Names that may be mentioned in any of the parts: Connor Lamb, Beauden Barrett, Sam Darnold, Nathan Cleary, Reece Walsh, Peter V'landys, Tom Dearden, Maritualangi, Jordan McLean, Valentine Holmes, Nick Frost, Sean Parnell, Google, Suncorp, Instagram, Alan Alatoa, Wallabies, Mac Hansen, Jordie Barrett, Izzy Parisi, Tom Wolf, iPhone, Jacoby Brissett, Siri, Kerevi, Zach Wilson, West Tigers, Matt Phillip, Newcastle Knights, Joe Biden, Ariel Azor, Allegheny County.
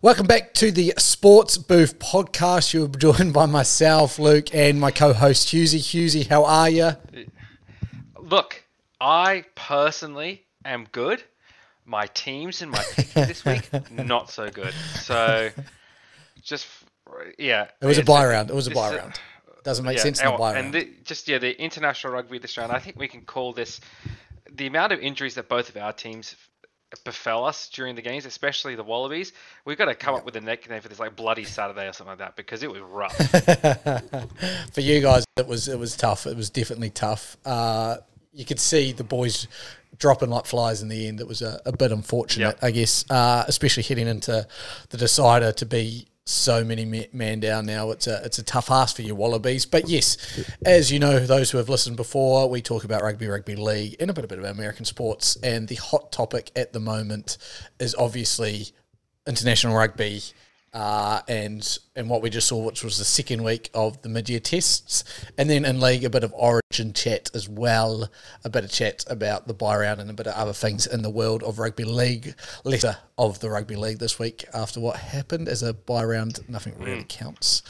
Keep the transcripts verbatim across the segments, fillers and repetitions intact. Welcome back to the Sports Booth podcast. You're joined by myself, Luke, and my co-host, Husey. Husey, how are you? Look, I personally am good. My teams and my picking this week, not so good. So, just, yeah. It was a buy round. It was a buy round. Doesn't make yeah, sense to buy round. And the, just, yeah, the international rugby this round, I think we can call this the amount of injuries that both of our teams befell us during the games, especially the Wallabies. We've got to come up with a nickname for this, like Bloody Saturday or something like that, because it was rough. For you guys, it was it was tough. It was definitely tough. Uh, you could see the boys dropping like flies in the end. It was a, a bit unfortunate, yep. I guess, uh, especially heading into the decider to be so many man down now. It's a it's a tough ask for your Wallabies. But yes, as you know, those who have listened before, we talk about rugby, rugby league, and a bit, a bit of American sports. And the hot topic at the moment is obviously international rugby uh, and and what we just saw, which was the second week of the mid-year tests. And then in league, a bit of origin chat as well, a bit of chat about the bye round and a bit of other things in the world of rugby league. Letter of the rugby league this week after what happened as a bye round, nothing really counts.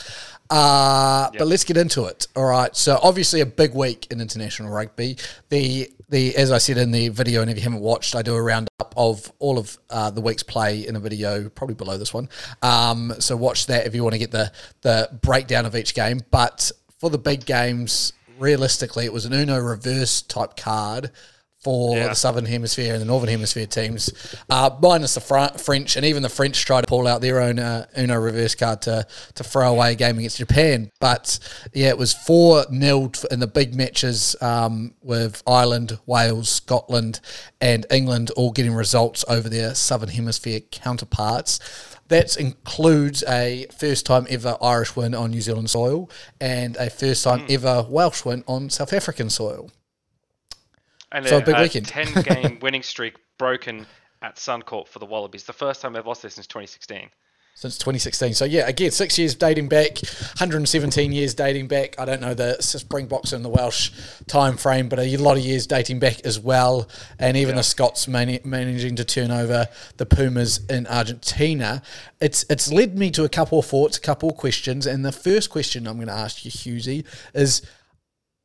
Uh, yep. But let's get into it. All right, so obviously a big week in international rugby. The the as I said in the video, and if you haven't watched, I do a roundup of all of uh, the week's play in a video, probably below this one. Um, so watch that if you want to get the the breakdown of each game. But for the big games, realistically, it was an Uno reverse type card for yeah. the Southern Hemisphere and the Northern Hemisphere teams, uh, minus the Fr- French, and even the French tried to pull out their own uh, Uno reverse card to to throw away a game against Japan. But, yeah, it was four nil in the big matches um, with Ireland, Wales, Scotland and England all getting results over their Southern Hemisphere counterparts. That includes a first-time ever Irish win on New Zealand soil and a first-time mm. ever Welsh win on South African soil. And so a, a big weekend. ten-game winning streak broken at Suncorp for the Wallabies. The first time they've lost this since twenty sixteen. Since twenty sixteen. So, yeah, again, six years dating back, one hundred seventeen years dating back. I don't know the Springboks and the Welsh time frame, but a lot of years dating back as well. And even yeah. the Scots mani- managing to turn over the Pumas in Argentina. It's it's led me to a couple of thoughts, a couple of questions. And the first question I'm going to ask you, Husey, is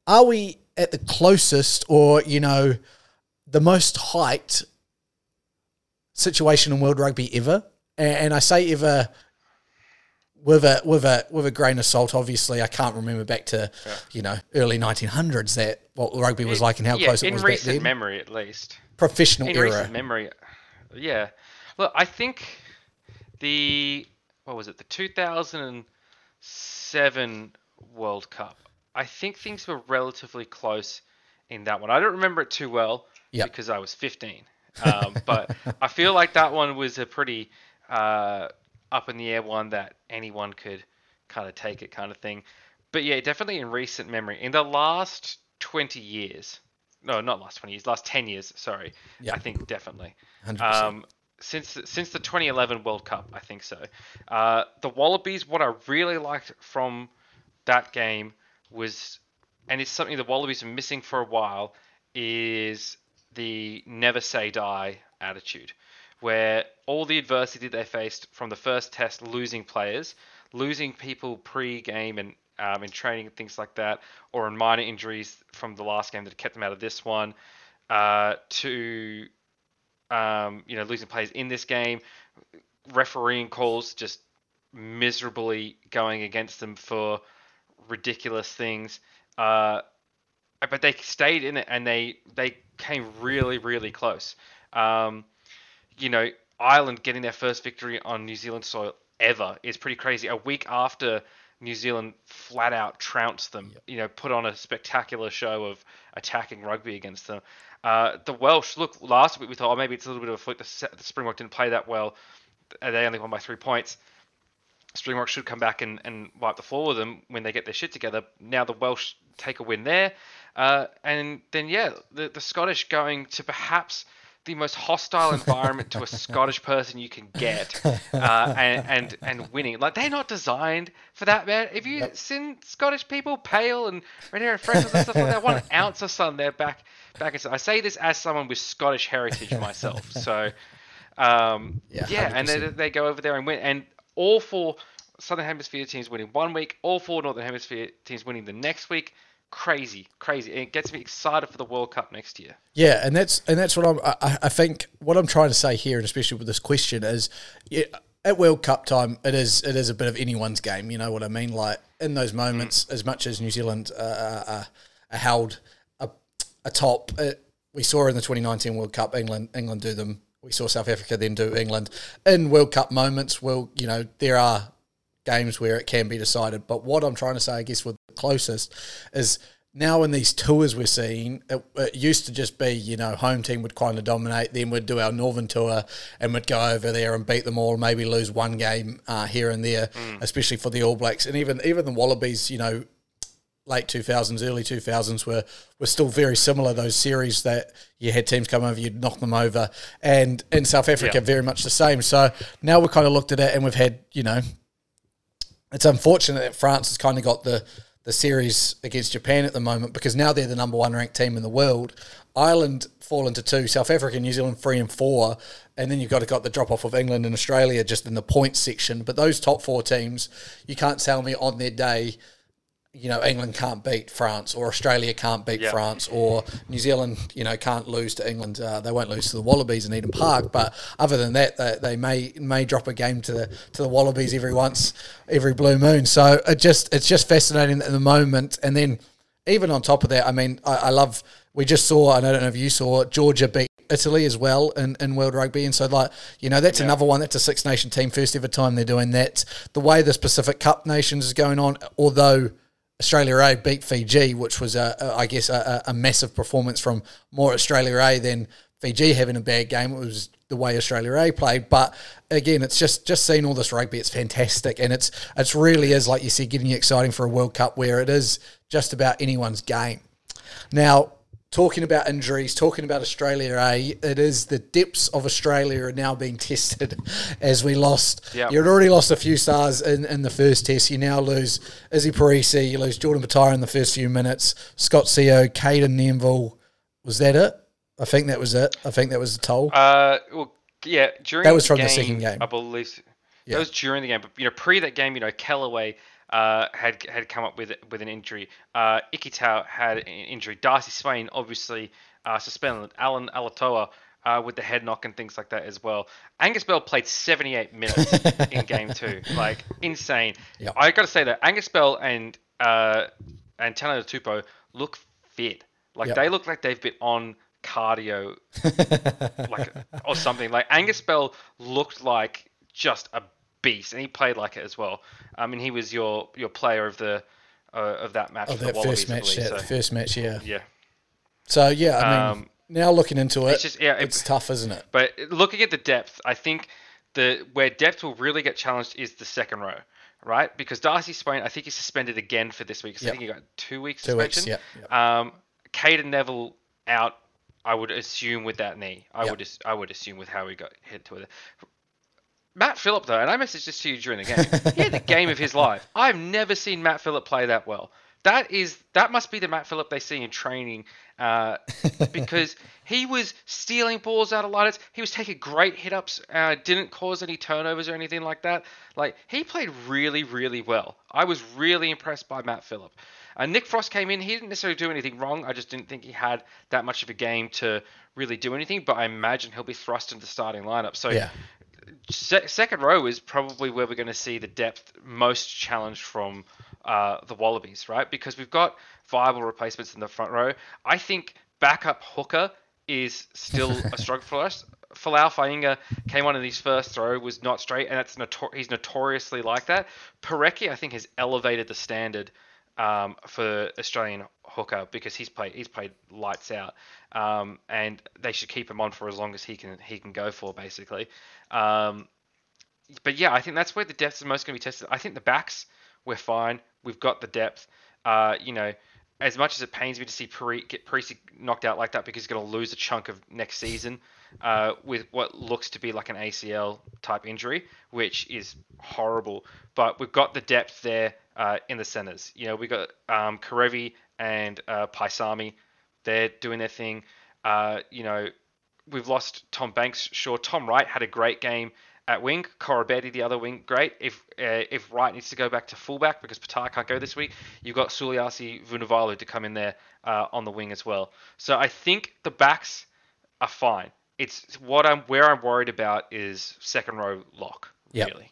are we at the closest or, you know, the most hyped situation in world rugby ever? And, and I say ever with a with a with a grain of salt, obviously. I can't remember back to, yeah. you know, early nineteen hundreds that what rugby was it, like and how yeah, close it was back then. In recent memory, at least. Professional in era. In recent memory, yeah. Look, I think the, what was it, the two thousand seven World Cup, I think things were relatively close in that one. I don't remember it too well yep. because I was fifteen. Um, but I feel like that one was a pretty uh, up-in-the-air one that anyone could kind of take it kind of thing. But, yeah, definitely in recent memory. In the last twenty years – no, not last twenty years, last ten years, sorry. Yep. I think definitely. one hundred percent. Um, since, since the twenty eleven World Cup, I think so. Uh, the Wallabies, what I really liked from that game – was, and it's something the Wallabies were missing for a while, is the never say die attitude, where all the adversity they faced from the first test, losing players, losing people pre-game and um, in training and things like that, or in minor injuries from the last game that kept them out of this one, uh, to um, you know losing players in this game, refereeing calls just miserably going against them for ridiculous things, uh but they stayed in it and they they came really really close. Um you know Ireland getting their first victory on New Zealand soil ever is pretty crazy, a week after New Zealand flat out trounced them, yep. you know put on a spectacular show of attacking rugby against them. Uh the Welsh, look, last week we thought, oh, maybe it's a little bit of a fluke, the, the Springbok didn't play that well, they only won by three points. Springbok should come back and, and wipe the floor with them when they get their shit together. Now the Welsh take a win there. Uh, and then, yeah, the, the Scottish going to perhaps the most hostile environment to a Scottish person you can get uh, and, and and winning. Like, they're not designed for that, man. If you yep. seen Scottish people pale and red hair and freckles and stuff like that, one ounce of sun, they're back. back. I say this as someone with Scottish heritage myself. So Um, yeah, yeah and they, they go over there and win. And all four Southern Hemisphere teams winning one week, all four Northern Hemisphere teams winning the next week. Crazy, crazy. And it gets me excited for the World Cup next year. Yeah, and that's and that's what I'm. I, I think what I'm trying to say here, and especially with this question, is yeah, at World Cup time, it is it is a bit of anyone's game. You know what I mean? Like in those moments, mm. as much as New Zealand uh, uh, are held atop, uh, we saw in the twenty nineteen World Cup, England England do them. We saw South Africa then do England. In World Cup moments, well, you know, there are games where it can be decided. But what I'm trying to say, I guess, with the closest is now in these tours we're seeing, it, it used to just be, you know, home team would kind of dominate, then we'd do our Northern tour and we'd go over there and beat them all, maybe lose one game uh, here and there, mm. especially for the All Blacks. And even, even the Wallabies, you know, late two thousands, early two thousands were, were still very similar, those series that you had teams come over, you'd knock them over. And in South Africa, yeah. very much the same. So now we've kind of looked at it and we've had, you know, it's unfortunate that France has kind of got the, the series against Japan at the moment because now they're the number one ranked team in the world. Ireland fall into two, South Africa and New Zealand three and four, and then you've got, got the drop-off of England and Australia just in the points section. But those top four teams, you can't tell me on their day – you know, England can't beat France or Australia can't beat yep. France or New Zealand, you know, can't lose to England. Uh, they won't lose to the Wallabies in Eden Park. But other than that, they, they may may drop a game to the to the Wallabies every once, every blue moon. So it just it's just fascinating at the moment. And then even on top of that, I mean, I, I love, we just saw, and I don't know if you saw, Georgia beat Italy as well in, in World Rugby. And so, like, you know, that's yeah. another one. That's a Six Nation team, first ever time they're doing that. The way this Pacific Cup Nations is going on, although Australia A beat Fiji, which was, a, a, I guess, a, a massive performance from more Australia A than Fiji having a bad game. It was the way Australia A played. But, again, it's just, just seeing all this rugby. It's fantastic. And it's it's really is, like you said, getting you exciting for a World Cup where it is just about anyone's game. Now, talking about injuries, talking about Australia A, it is the depths of Australia are now being tested as we lost. Yep. You'd already lost a few stars in, in the first test. You now lose Izzy Parisi, you lose Jordie Barrett in the first few minutes, Scott Sio, Cadeyrn Neville. Was that it? I think that was it. I think that was the toll. Uh, well, yeah, during that was from the, game, the second game. I believe yeah. that was during the game. But you know, pre that game, you know, Callaway Uh, had had come up with with an injury. Uh, Ikitau had an injury. Darcy Swain obviously uh, suspended. Alan Alatoa uh, with the head knock and things like that as well. Angus Bell played seventy-eight minutes in game two, like insane. Yep. I got to say that Angus Bell and uh, and Tanā Tupou look fit. Like yep. they look like they've been on cardio, like or something. Like Angus Bell looked like just a beast, and he played like it as well. I mean, he was your your player of the uh, of that match. Of that first match, yeah. First match, yeah. Yeah. So yeah, I mean, um, now looking into it, it's, just, yeah, it's it, tough, isn't it? But looking at the depth, I think the where depth will really get challenged is the second row, right? Because Darcy Swain, I think he's suspended again for this week. So yep. I think he got two weeks. Two suspension. weeks. Yeah. Yep. Um, Cadeyrn Neville out. I would assume with that knee. I yep. would. I would assume with how he got hit to it. Matt Phillip, though, and I messaged this to you during the game, he had the game of his life. I've never seen Matt Phillip play that well. That is, that must be the Matt Phillip they see in training uh, because he was stealing balls out of liners. He was taking great hit-ups, uh, didn't cause any turnovers or anything like that. Like, he played really, really well. I was really impressed by Matt Phillip. Uh, Nick Frost came in. He didn't necessarily do anything wrong. I just didn't think he had that much of a game to really do anything, but I imagine he'll be thrust into the starting lineup. So, yeah. Second row is probably where we're going to see the depth most challenged from uh, the Wallabies, right? Because we've got viable replacements in the front row. I think backup hooker is still a struggle for us. Folau Fainga'a came on in his first throw, was not straight, and that's notor- he's notoriously like that. Parecki, I think, has elevated the standard um, for Australian hooker because he's played he's played lights out, um, and they should keep him on for as long as he can he can go for basically. Um, but yeah, I think that's where the depth is most going to be tested. I think the backs, we're fine. We've got the depth. Uh, you know, as much as it pains me to see Parisi get Parisi knocked out like that because he's going to lose a chunk of next season uh, with what looks to be like an A C L type injury, which is horrible. But we've got the depth there uh, in the centres. You know, we got um, Kerevi and uh, Paisami. They're doing their thing. Uh, you know, we've lost Tom Banks. Sure, Tom Wright had a great game at wing. Corabetti, the other wing, great. If uh, if Wright needs to go back to fullback because Patar can't go this week, you've got Suliasi Vunivalu to come in there uh, on the wing as well. So I think the backs are fine. It's what I'm where I'm worried about is second row lock, yep. really.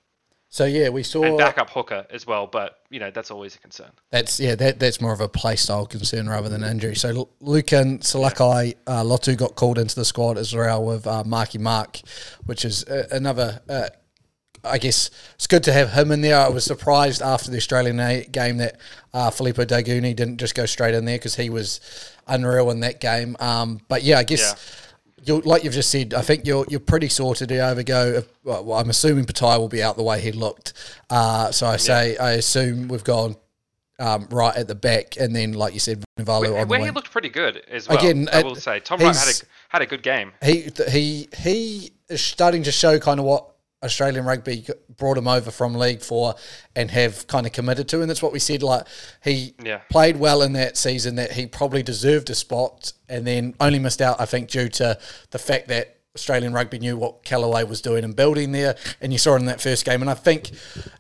So yeah, we saw and backup hooker as well, but you know that's always a concern. That's yeah, that that's more of a play style concern rather than injury. So Luke and Salakai uh, Lotu got called into the squad as well with uh, Marky Mark, which is uh, another. Uh, I guess it's good to have him in there. I was surprised after the Australian game that uh, Filippo Daiguni didn't just go straight in there because he was unreal in that game. Um, but yeah, I guess. Yeah. You're, like you've just said, I think you're you're pretty sorted. You overgo. Well, I'm assuming Patai will be out the way he looked. Uh, so I say yeah. I assume we've gone um, right at the back, and then like you said, Vunivalu on the wing. Where he looked pretty good as well. Again, I it, will say Tom Wright had a had a good game. He he he is starting to show kind of what Australian rugby brought him over from League Four and have kind of committed to, and that's what we said, like he yeah. played well in that season that he probably deserved a spot and then only missed out, I think, due to the fact that Australian rugby knew what Callaway was doing and building there, and you saw it in that first game. And I think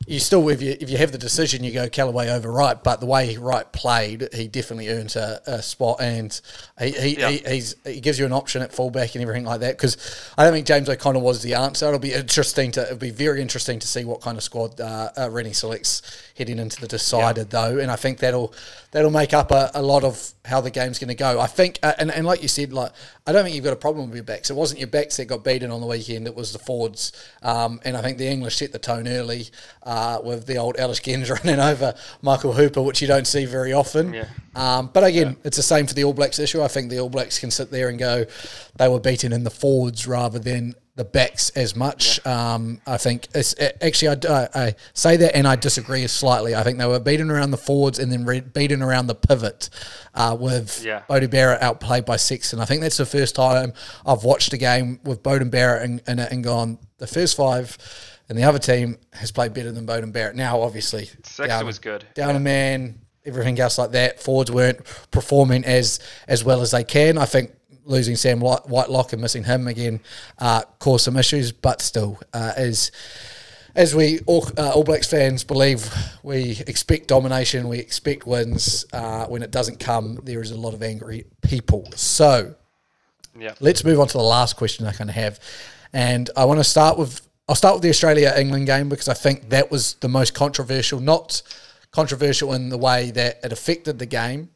you still, if you if you have the decision, you go Callaway over Wright, but the way Wright played, he definitely earned a, a spot, and he he, yeah. he he's, he gives you an option at fullback and everything like that. Because I don't think James O'Connor was the answer. It'll be interesting to it'll be very interesting to see what kind of squad uh, uh, Rennie selects heading into the decider, yeah. though, and I think that'll that'll make up a, a lot of how the game's going to go. I think, uh, and and like you said, like I don't think you've got a problem with your backs. It wasn't your back that got beaten on the weekend, it was the forwards, um, and I think the English set the tone early uh, with the old Alice Gens running over Michael Hooper, which you don't see very often. Yeah. Um, but again, yeah. it's the same for the All Blacks issue. I think the All Blacks can sit there and go, they were beaten in the forwards rather than the backs as much. Yeah. Um, I think it's actually I, I say that and I disagree slightly. I think they were beaten around the forwards and then re- beaten around the pivot uh, with yeah. Beauden Barrett outplayed by six. And I think that's the first time I've watched a game with Beauden Barrett in, in it and gone the first five and the other team has played better than Beauden Barrett. Now, obviously, Sexton down, was good down yeah. a man, everything else like that. Forwards weren't performing as as well as they can. I think. Losing Sam Whitelock and missing him again uh, caused some issues, but still, uh, as as we all, uh, All Blacks fans believe, we expect domination, we expect wins. Uh, when it doesn't come, there is a lot of angry people. So, yeah. let's move on to the last question I kind of have, and I want to start with I'll start with the Australia England game because I think that was the most controversial. Not controversial in the way that it affected the game.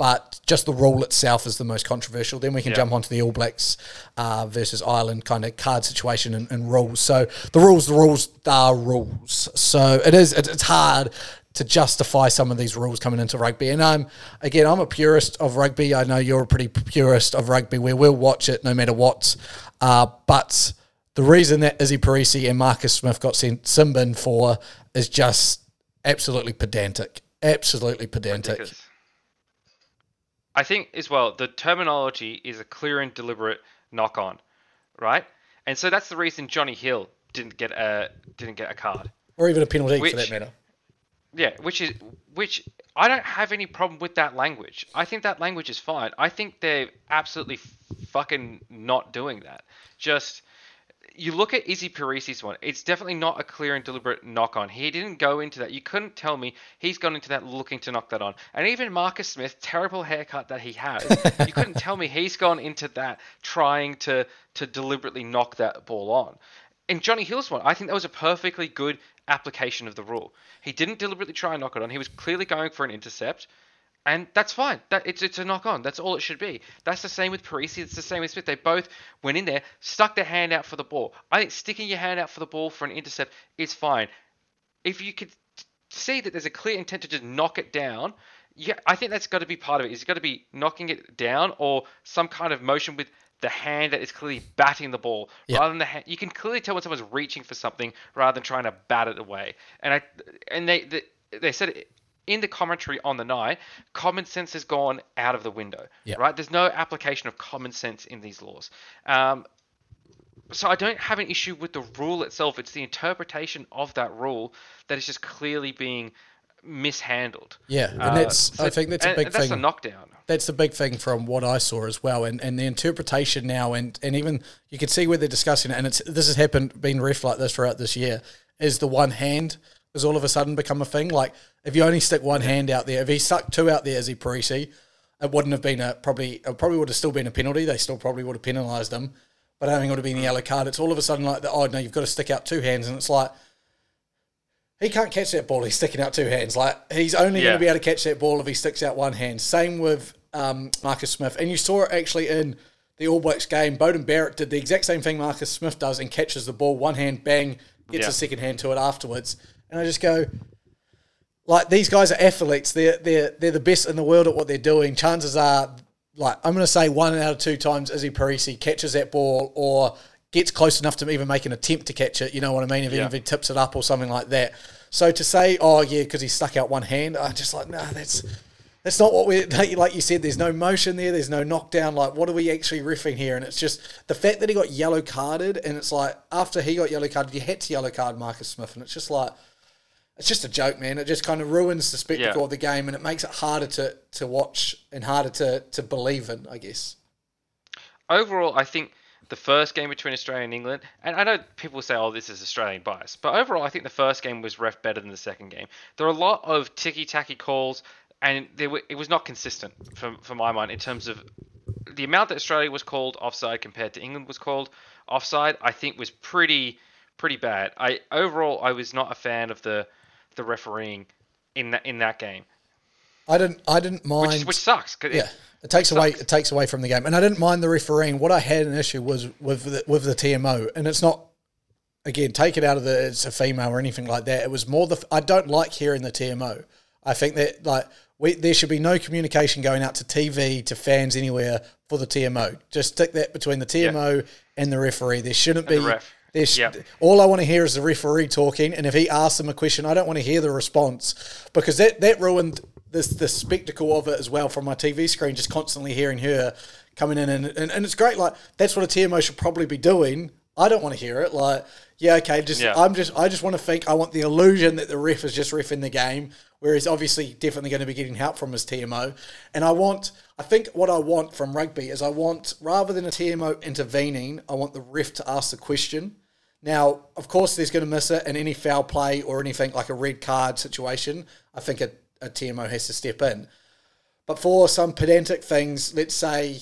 But just the rule itself is the most controversial. Then we can yeah. jump onto the All Blacks uh, versus Ireland kind of card situation and, and rules. So the rules, the rules, the rules. So it is, it's hard to justify some of these rules coming into rugby. And I'm again, I'm a purist of rugby. I know you're a pretty purist of rugby. We will watch it no matter what. Uh, but the reason that Izzy Parisi and Marcus Smith got sent Simbin for is just absolutely pedantic. Absolutely pedantic. Ridiculous. I think as well, the terminology is a clear and deliberate knock on, right? And so that's the reason Johnny Hill didn't get a didn't get a card, or even a penalty which, for that matter. Yeah, which is which I don't have any problem with that language. I think that language is fine. I think they're absolutely fucking not doing that. Just you look at Izzy Parisi's one; it's definitely not a clear and deliberate knock on. He didn't go into that. You couldn't tell me he's gone into that looking to knock that on. And even Marcus Smith, terrible haircut that he has, you couldn't tell me he's gone into that trying to to deliberately knock that ball on. And Johnny Hill's one, I think that was a perfectly good application of the rule. He didn't deliberately try and knock it on. He was clearly going for an intercept. And that's fine. That it's it's a knock-on. That's all it should be. That's the same with Parisi. It's the same with Smith. They both went in there, stuck their hand out for the ball. I think sticking your hand out for the ball for an intercept is fine. If you could see that there's a clear intent to just knock it down, yeah, I think that's got to be part of it. It's got to be knocking it down or some kind of motion with the hand that is clearly batting the ball yeah. rather than the hand. You can clearly tell when someone's reaching for something rather than trying to bat it away. And I and they they, they said it. In the commentary on the night, common sense has gone out of the window, yep. right? There's no application of common sense in these laws. Um, so I don't have an issue with the rule itself. It's the interpretation of that rule that is just clearly being mishandled. Yeah, and uh, that's so, I think that's a big and that's thing. That's a knockdown. That's the big thing from what I saw as well, and, and the interpretation now, and, and even you can see where they're discussing it, and it's this has happened, been ref like this throughout this year, is the one hand has all of a sudden become a thing. Like, if you only stick one hand out there, if he stuck two out there, Izzy Parisi, it wouldn't have been a, probably, it probably would have still been a penalty, they still probably would have penalised him, but I don't think it would have been the yellow card. It's all of a sudden like, the, oh no, you've got to stick out two hands, and it's like, he can't catch that ball. He's sticking out two hands. Like, he's only yeah. going to be able to catch that ball if he sticks out one hand. Same with um, Marcus Smith. And you saw it actually in the All Blacks game. Beauden Barrett did the exact same thing Marcus Smith does and catches the ball one hand, bang, gets yeah. a second hand to it afterwards. And I just go, like, these guys are athletes. They're they're they're the best in the world at what they're doing. Chances are, like, I'm going to say one out of two times Izzy Parisi catches that ball or gets close enough to even make an attempt to catch it, you know what I mean, if, yeah. if he tips it up or something like that. So to say, oh, yeah, because he stuck out one hand, I'm just like, no, nah, that's that's not what we're... Like you said, there's no motion there, there's no knockdown. Like, what are we actually riffing here? And it's just the fact that he got yellow carded, and it's like, after he got yellow carded, you had to yellow card Marcus Smith, and it's just like... It's just a joke, man. It just kind of ruins the spectacle yeah. of the game, and it makes it harder to, to watch and harder to, to believe in, I guess. Overall, I think... The first game between Australia and England, and I know people say, oh, this is Australian bias, but overall, I think the first game was ref better than the second game. There were a lot of ticky-tacky calls, and they were, it was not consistent, for, for my mind, in terms of the amount that Australia was called offside compared to England was called offside, I think was pretty pretty bad. I Overall, I was not a fan of the the refereeing in that, in that game. I didn't. I didn't mind. Which, which sucks. Cause yeah, it, it takes it away. Sucks. It takes away from the game. And I didn't mind the refereeing. What I had an issue was with the, with the T M O, and it's not. Again, take it out of the. It's a female or anything like that. It was more the. I don't like hearing the T M O. I think that like we there should be no communication going out to T V to fans anywhere for the T M O. Just stick that between the T M O yeah. and the referee. There shouldn't and be. The Yep. All I want to hear is the referee talking, and if he asks them a question, I don't want to hear the response, because that, that ruined this the spectacle of it as well from my T V screen, just constantly hearing her coming in, and, and, and it's great, like, that's what a T M O should probably be doing. I don't want to hear it, like, yeah, okay, just yeah. I'm just I just want to think, I want the illusion that the ref is just reffing the game, whereas obviously definitely going to be getting help from his T M O, and I want, I think what I want from rugby is I want, rather than a T M O intervening, I want the ref to ask the question. Now, of course, there's going to miss it in any foul play or anything like a red card situation. I think a, a T M O has to step in. But for some pedantic things, let's say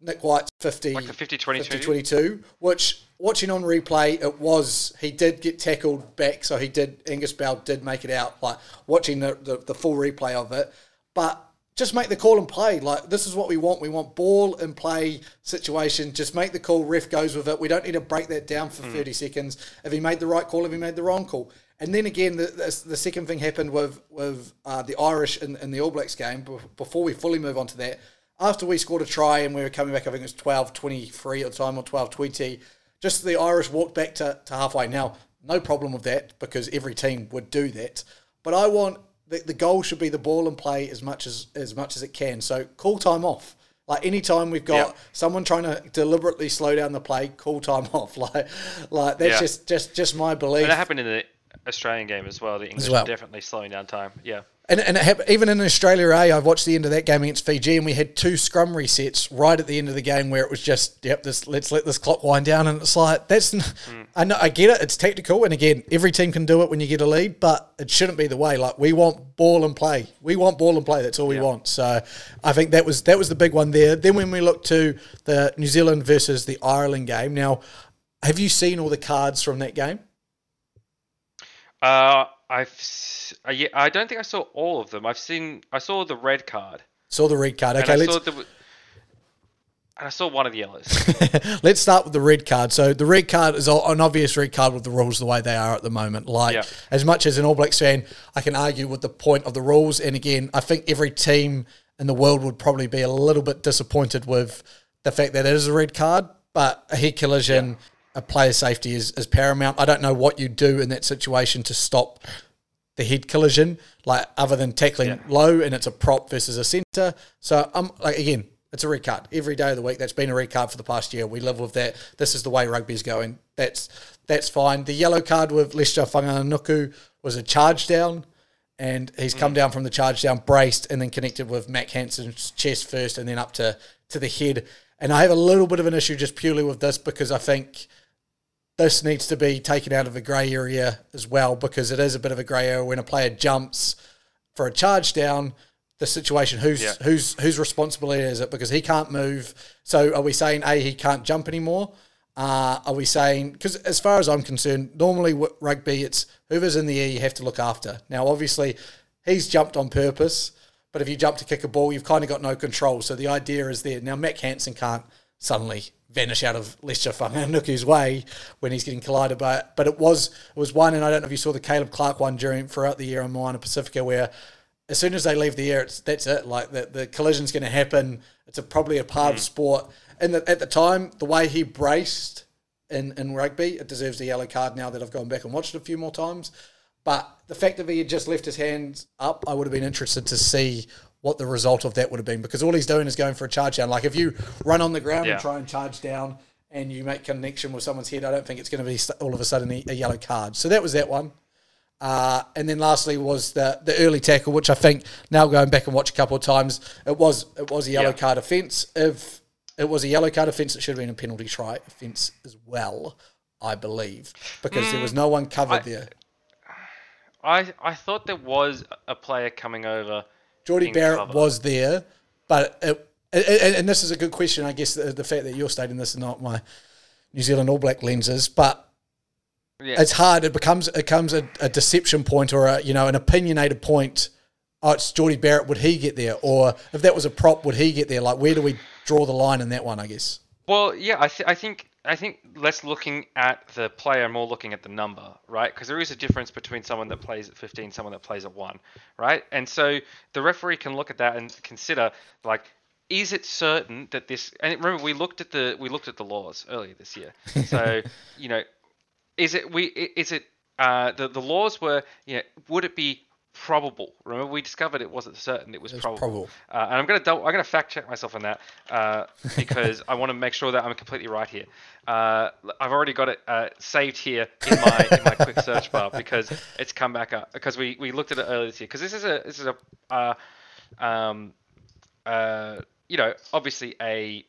Nick White's fifty, like the fifty twenty-two, which watching on replay, it was, he did get tackled back, so he did, Angus Bell did make it out, like watching the, the, the full replay of it. But just make the call and play. Like, this is what we want. We want ball and play situation. Just make the call. Ref goes with it. We don't need to break that down for mm. thirty seconds. If he made the right call, if he made the wrong call. And then again, the the, the second thing happened with, with uh, the Irish in, in the All Blacks game, before we fully move on to that, after we scored a try and we were coming back, I think it was twelve twenty-three at the time or twelve twenty, just the Irish walked back to, to halfway. Now, no problem with that, because every team would do that. But I want... The, the goal should be the ball and play as much as, as much as it can. So call time off. Like, any time we've got yep. someone trying to deliberately slow down the play, call time off. Like, like that's yeah. just, just, just my belief. And it happened in the Australian game as well. The English well. were definitely slowing down time. Yeah. And and it happened, even in Australia A, I watched the end of that game against Fiji, and we had two scrum resets right at the end of the game where it was just, yep, this, let's let this clock wind down. And it's like, that's, mm. I know, I get it, it's tactical. And again, every team can do it when you get a lead, but it shouldn't be the way. Like, we want ball and play. We want ball and play. That's all yeah. we want. So I think that was, that was the big one there. Then when we look to the New Zealand versus the Ireland game, now, have you seen all the cards from that game? Uh, I've seen. I, I don't think I saw all of them. I've seen. I saw the red card. Saw the red card. Okay, and I, let's... Saw the, and I saw one of the yellows. Let's start with the red card. So the red card is an obvious red card with the rules the way they are at the moment. Like, yeah. as much as an All Blacks fan, I can argue with the point of the rules. And again, I think every team in the world would probably be a little bit disappointed with the fact that it is a red card, but a head collision, yeah. a player safety is, is paramount. I don't know what you do in that situation to stop the head collision, like, other than tackling yeah. low, and it's a prop versus a centre. So, um, like, again, it's a red card. Every day of the week, that's been a red card for the past year. We live with that. This is the way rugby's going. That's that's fine. The yellow card with Lester Whanganuku was a charge down, and he's come down from the charge down, braced, and then connected with Mac Hansen's chest first and then up to, to the head. And I have a little bit of an issue just purely with this because I think this needs to be taken out of the grey area as well, because it is a bit of a grey area when a player jumps for a charge down, the situation, who's, yeah. who's, whose responsibility is it? Because he can't move. So are we saying, A, he can't jump anymore? Uh, are we saying, because as far as I'm concerned, normally with rugby, it's whoever's in the air you have to look after. Now, obviously, he's jumped on purpose, but if you jump to kick a ball, you've kind of got no control. So the idea is there. Now, Mac Hansen can't suddenly vanish out of Lester Whanganuku's way when he's getting collided by it. But it was it was one, and I don't know if you saw the Caleb Clark one during throughout the year on Moana Pacifica, where as soon as they leave the air, it's, that's it. Like the, the collision's going to happen. It's a, probably a part mm. of sport. And the, at the time, the way he braced in, in rugby, it deserves the yellow card now that I've gone back and watched it a few more times. But the fact that he had just left his hands up, I would have been interested to see what the result of that would have been, because all he's doing is going for a charge down. Like if you run on the ground yeah. and try and charge down and you make connection with someone's head, I don't think it's going to be all of a sudden a yellow card. So that was that one. Uh, and then lastly was the the early tackle, which I think now going back and watch a couple of times, it was it was a yellow yeah. card offence. If it was a yellow card offence, it should have been a penalty try offence as well, I believe, because mm, there was no one covered I, there. I I thought there was a player coming over. Jordie Barrett cover. was there, but it, and, and this is a good question, I guess, the, the fact that you're stating this is not my New Zealand All Black lenses, but. Yeah. It's hard. It becomes it becomes a, a deception point or a you know an opinionated point. Oh, it's Jordie Barrett. Would he get there? Or if that was a prop, would he get there? Like, where do we draw the line in that one? I guess. Well, yeah, I, th- I think I think less looking at the player, more looking at the number, right? Because there is a difference between someone that plays at fifteen, someone that plays at one, right? And so the referee can look at that and consider like. Is it certain that this? And remember, we looked at the we looked at the laws earlier this year, so you know. Is it we? Is it uh, the the laws were? You know, would it be probable? Remember, we discovered it wasn't certain. It was, it was probable. probable. Uh, and I'm gonna double, I'm gonna fact check myself on that uh, because I want to make sure that I'm completely right here. Uh, I've already got it uh, saved here in my in my quick search bar because it's come back up because we, we looked at it earlier this year because this is a this is a uh, um uh you know obviously a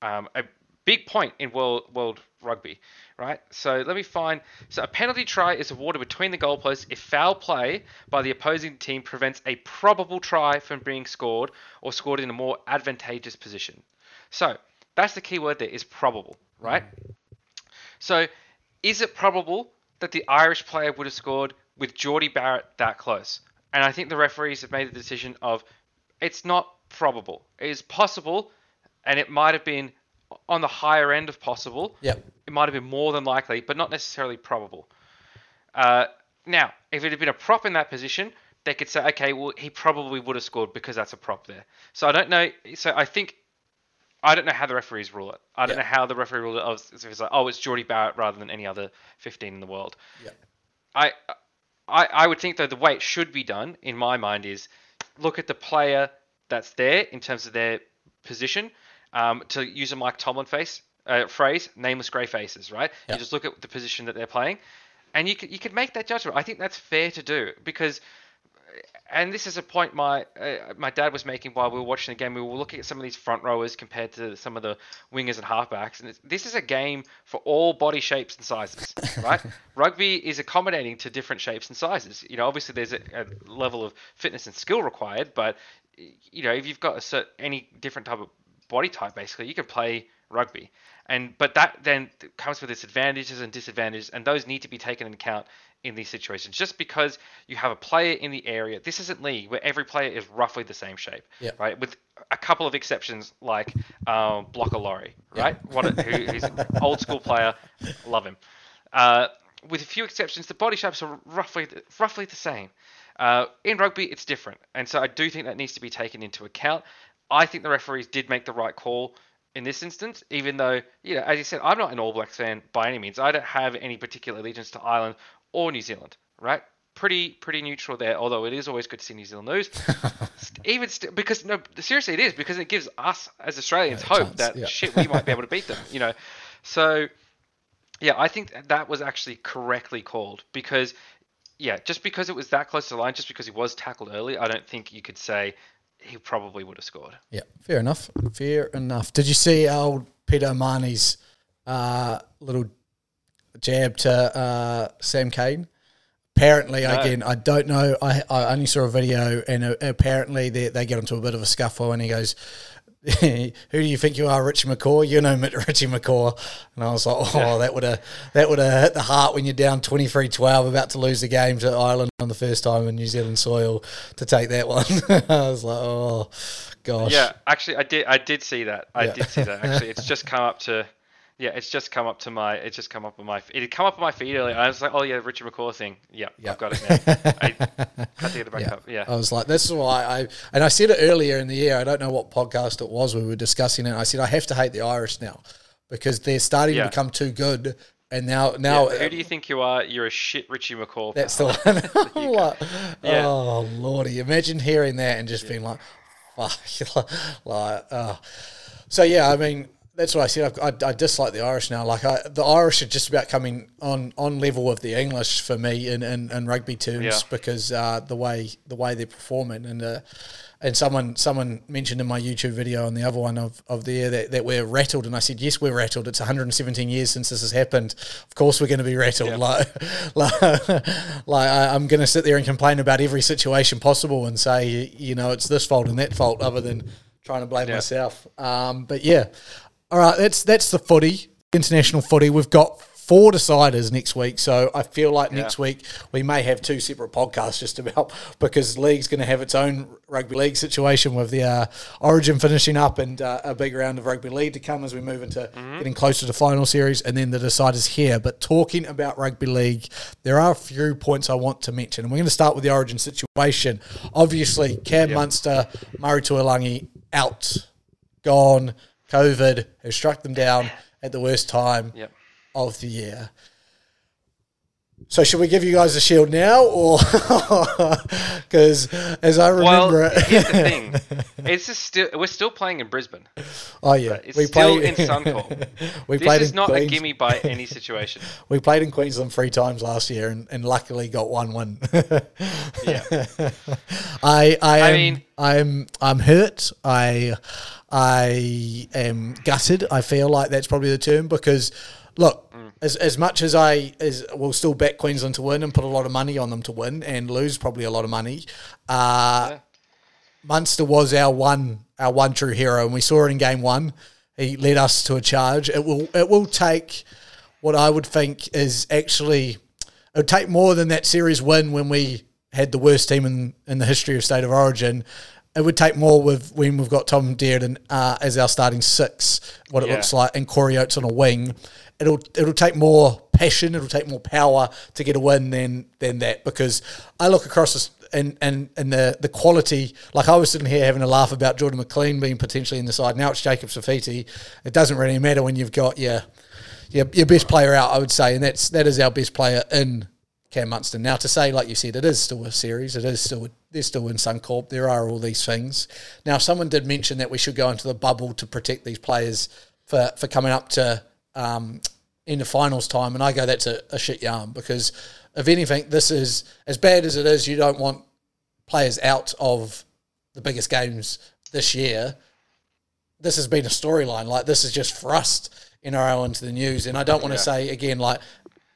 um a big point in world world. rugby, right? So let me find. So a penalty try is awarded between the goalposts if foul play by the opposing team prevents a probable try from being scored or scored in a more advantageous position. So that's the key word there is probable, right? So is it probable that the Irish player would have scored with Jordie Barrett that close? And I think the referees have made the decision of it's not probable. It is possible and it might have been on the higher end of possible, yep. It might have been more than likely, but not necessarily probable. Uh, now, if it had been a prop in that position, they could say, okay, well, he probably would have scored because that's a prop there. So I don't know. So I think, I don't know how the referees rule it. I don't yep. know how the referee ruled it. Oh, it's, it's like, oh, it's Jordie Barrett rather than any other fifteen in the world. Yep. I, I, I would think though the way it should be done in my mind is look at the player that's there in terms of their position. Um, to use a Mike Tomlin face, uh, phrase, nameless grey faces, right? Yep. You just look at the position that they're playing, and you could, you could make that judgment. I think that's fair to do because, and this is a point my uh, my dad was making while we were watching the game. We were looking at some of these front rowers compared to some of the wingers and halfbacks, and it's, this is a game for all body shapes and sizes, right? Rugby is accommodating to different shapes and sizes. You know, obviously there's a, a level of fitness and skill required, but you know if you've got a certain, any different type of body type, basically, you can play rugby, and but that then comes with its advantages and disadvantages, and those need to be taken into account in these situations. Just because you have a player in the area, this isn't league where every player is roughly the same shape, yeah. right? With a couple of exceptions like um, Blocker Laurie, right? Yeah. What a, who, who's an old school player, love him. Uh, with a few exceptions, the body shapes are roughly roughly the same. Uh, in rugby, it's different, and so I do think that needs to be taken into account. I think the referees did make the right call in this instance, even though, you know, as you said, I'm not an All Blacks fan by any means. I don't have any particular allegiance to Ireland or New Zealand, right? Pretty pretty neutral there, although it is always good to see New Zealand lose. even st- because, no, seriously, it is, because it gives us as Australians yeah, hope chance. that, yeah. shit, we might be able to beat them, you know. So, yeah, I think that was actually correctly called because yeah, just because it was that close to the line, just because he was tackled early, I don't think you could say he probably would have scored. Yeah, fair enough. Fair enough. Did you see old Peter Marnie's uh, little jab to uh, Sam Cain? Apparently, no. again, I don't know. I, I only saw a video, and uh, apparently they, they get into a bit of a scuffle, and he goes, "Who do you think you are, Richie McCaw? You know Richie McCaw." And I was like, "Oh, yeah. that would have that would have hit the heart when you're down twenty-three twelve, about to lose the game to Ireland on the first time in New Zealand soil to take that one." I was like, "Oh, gosh." Yeah, actually, I did. I did see that. I yeah. did see that. Actually, it's just come up to. Yeah, it's just come up to my. It's just come up on my. It had come up on my feed earlier. I was like, "Oh yeah, the Richie McCaw thing." Yeah, yep. I've got it now. I can't get it back yeah. up. Yeah, I was like, "This is why I." And I said it earlier in the year. I don't know what podcast it was. We were discussing it. I said I have to hate the Irish now because they're starting yeah. to become too good. And now, now, yeah. who do you think you are? You're a shit Richie McCaw. That's the one. I'm like, yeah. Oh lordy! Imagine hearing that and just yeah. being like, "Fuck!" like, oh. So yeah, I mean. That's what I said. I've, I, I dislike the Irish now. Like I, the Irish are just about coming on, on level with the English for me in, in, in rugby terms yeah. because uh, the way the way they're performing and uh, and someone someone mentioned in my YouTube video and the other one of, of there that, that we're rattled, and I said yes, we're rattled. It's one hundred seventeen years since this has happened. Of course we're going to be rattled. Yeah. Like like, like I, I'm going to sit there and complain about every situation possible and say you know it's this fault and that fault other than trying to blame yeah. myself. Um, but yeah. All right, that's that's the footy, international footy. We've got four deciders next week, so I feel like yeah. next week we may have two separate podcasts just about because league's going to have its own rugby league situation with the uh, Origin finishing up and uh, a big round of rugby league to come as we move into mm-hmm. getting closer to final series and then the deciders here. But talking about rugby league, there are a few points I want to mention, and we're going to start with the Origin situation. Obviously, Cam yep. Munster, Maritualangi out, gone. COVID has struck them down at the worst time yep. of the year. So should we give you guys the shield now, or because as I remember, well, it, here's the thing: it's just still we're still playing in Brisbane. Oh yeah, it's we still play, in Suncorp. We this played is in not Queens. A gimme by any situation. We played in Queensland three times last year, and, and luckily got one win. yeah, I I, am, I mean I'm I'm hurt. I I am gutted. I feel like that's probably the term because look. As as much as I as will still back Queensland to win and put a lot of money on them to win and lose probably a lot of money, uh, yeah. Munster was our one our one true hero, and we saw it in game one. He led us to a charge. It will it will take what I would think is actually it would take more than that series win when we had the worst team in, in the history of State of Origin. It would take more with when we've got Tom Dearden uh, as our starting six, what it yeah. looks like, and Corey Oates on a wing. It'll it'll take more passion, it'll take more power to get a win than than that because I look across this and, and, and the, the quality, like I was sitting here having a laugh about Jordan McLean being potentially in the side, now it's Jacob Safiti. It doesn't really matter when you've got your, your your best player out, I would say, and that's that is our best player in Cam Munster. Now to say, like you said, it is still a series, it is still a they're still in Suncorp. There are all these things. Now, someone did mention that we should go into the bubble to protect these players for, for coming up to um, end of finals time, and I go, that's a, a shit yarn because, if anything, this is, as bad as it is, you don't want players out of the biggest games this year. This has been a storyline. Like, this is just thrust in our own into the news, and I don't want to yeah. say, again, like,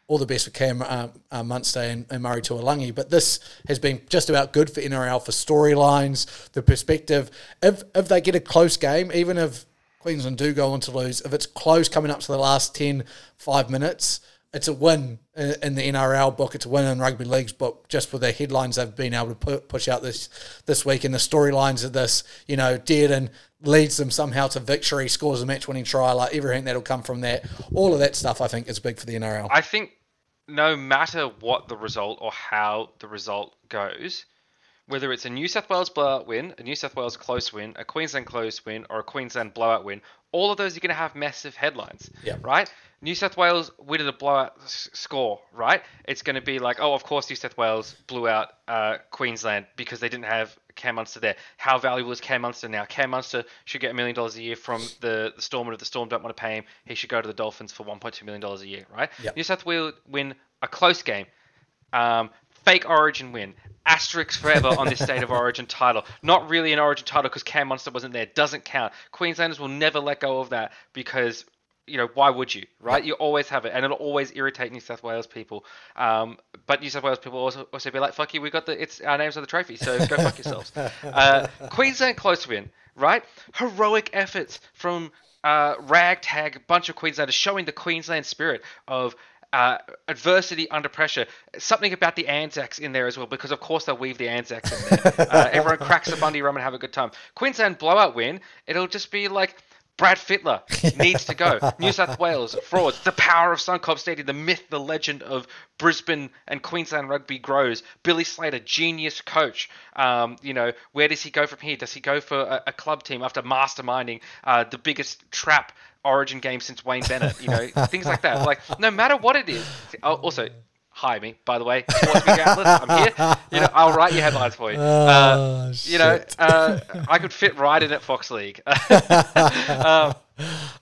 all the best for Cam uh, uh, Munster and, and Maritualangi, but this has been just about good for N R L for storylines, the perspective. If if they get a close game, even if Queensland do go on to lose, if it's close coming up to the last ten, five minutes, it's a win in, in the N R L book. It's a win in rugby league's book just for the headlines they've been able to put, push out this this week and the storylines of this. You know, Dearden leads them somehow to victory, scores a match-winning try, like everything that'll come from that. All of that stuff, I think, is big for the N R L. I think... No matter what the result or how the result goes, whether it's a New South Wales blowout win, a New South Wales close win, a Queensland close win, or a Queensland blowout win, all of those are going to have massive headlines, yeah. right? New South Wales winning a blowout s- score, right? It's going to be like, oh, of course New South Wales blew out uh, Queensland because they didn't have Cam Munster there. How valuable is Cam Munster now? Cam Munster should get a million dollars a year from the, the Storm, and if the Storm don't want to pay him, he should go to the Dolphins for one point two million dollars a year, right? Yep. New South Wales win a close game. Um, fake Origin win. Asterisk forever on this state of Origin title. Not really an Origin title because Cam Munster wasn't there. Doesn't count. Queenslanders will never let go of that because, you know, why would you, right? You always have it, and it'll always irritate New South Wales people. Um, but New South Wales people also also be like, fuck you, we got the, it's our names on the trophy, so go fuck yourselves. Uh, Queensland close win, right? Heroic efforts from uh, ragtag bunch of Queenslanders showing the Queensland spirit of Uh, adversity under pressure. Something about the Anzacs in there as well, because of course they'll weave the Anzacs in there. Uh, everyone cracks a Bundy rum and have a good time. Queensland blowout win, it'll just be like Brad Fittler needs to go. New South Wales frauds. The power of Suncorp Stadium, the myth, the legend of Brisbane and Queensland rugby grows. Billy Slater, genius coach. Um, you know, where does he go from here? Does he go for a, a club team after masterminding uh, the biggest trap Origin game since Wayne Bennett, you know, things like that. Like, no matter what it is. Oh, also, hire me, by the way. I'm here. You know, I'll write your headlines for you. Uh, oh, you know, uh, I could fit right in at Fox League. um,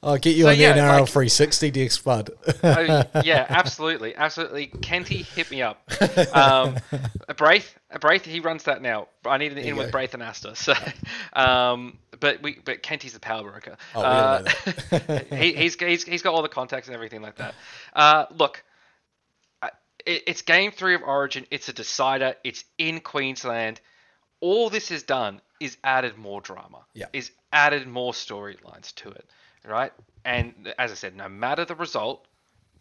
I'll get you so on the yeah, N R L like, three sixty, D X Flood. Oh, yeah, absolutely. Absolutely. Kenty, hit me up. Um, Braith, Braith, he runs that now. I need an in with go. Braith and Astor. So, um, but we, but Kenty's the power broker. Oh, uh, he, he's, he's, he's got all the contacts and everything like that. Uh, look, it, it's game three of Origin. It's a decider. It's in Queensland. All this has done is added more drama. Yeah. Is added more storylines to it. Right? And as I said, no matter the result,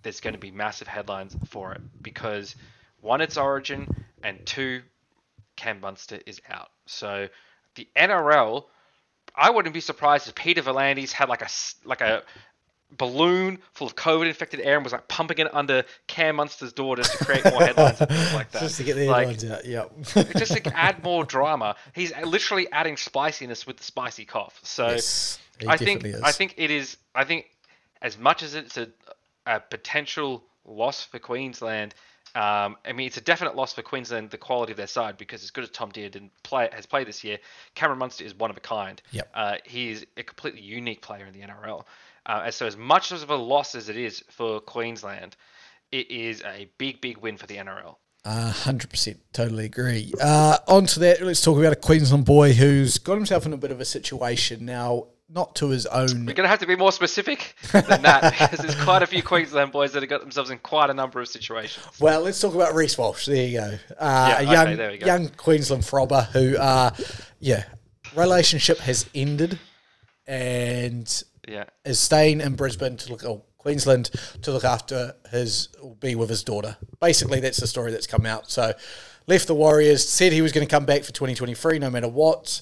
there's going to be massive headlines for it because one, it's Origin, and two, Cam Munster is out. So the N R L, I wouldn't be surprised if Peter V'landys had like a like a balloon full of COVID-infected air and was like pumping it under Cam Munster's daughter to create more headlines and things like that. Just to get the headlines like, out, yeah. Just to add more drama. He's literally adding spiciness with the spicy cough. So. Yes. He I think is. I think it is. I think as much as it's a, a potential loss for Queensland, um, I mean it's a definite loss for Queensland. The quality of their side, because as good as Tom Deere didn't play has played this year, Cameron Munster is one of a kind. Yep. Uh, he is a completely unique player in the N R L. Uh, and so as much of a loss as it is for Queensland, it is a big, big win for the N R L. Uh, one hundred percent. Totally agree. Uh, on to that, let's talk about a Queensland boy who's got himself in a bit of a situation now. Not to his own. We're going to have to be more specific than that because there's quite a few Queensland boys that have got themselves in quite a number of situations. Well, let's talk about Reece Walsh. There you go. Uh, yeah, a young, okay, there we go. Young Queensland frobber who, uh, yeah, relationship has ended and yeah. is staying in Brisbane to look, oh, Queensland to look after his, or be with his daughter. Basically, that's the story that's come out. So, left the Warriors, said he was going to come back for twenty twenty-three no matter what.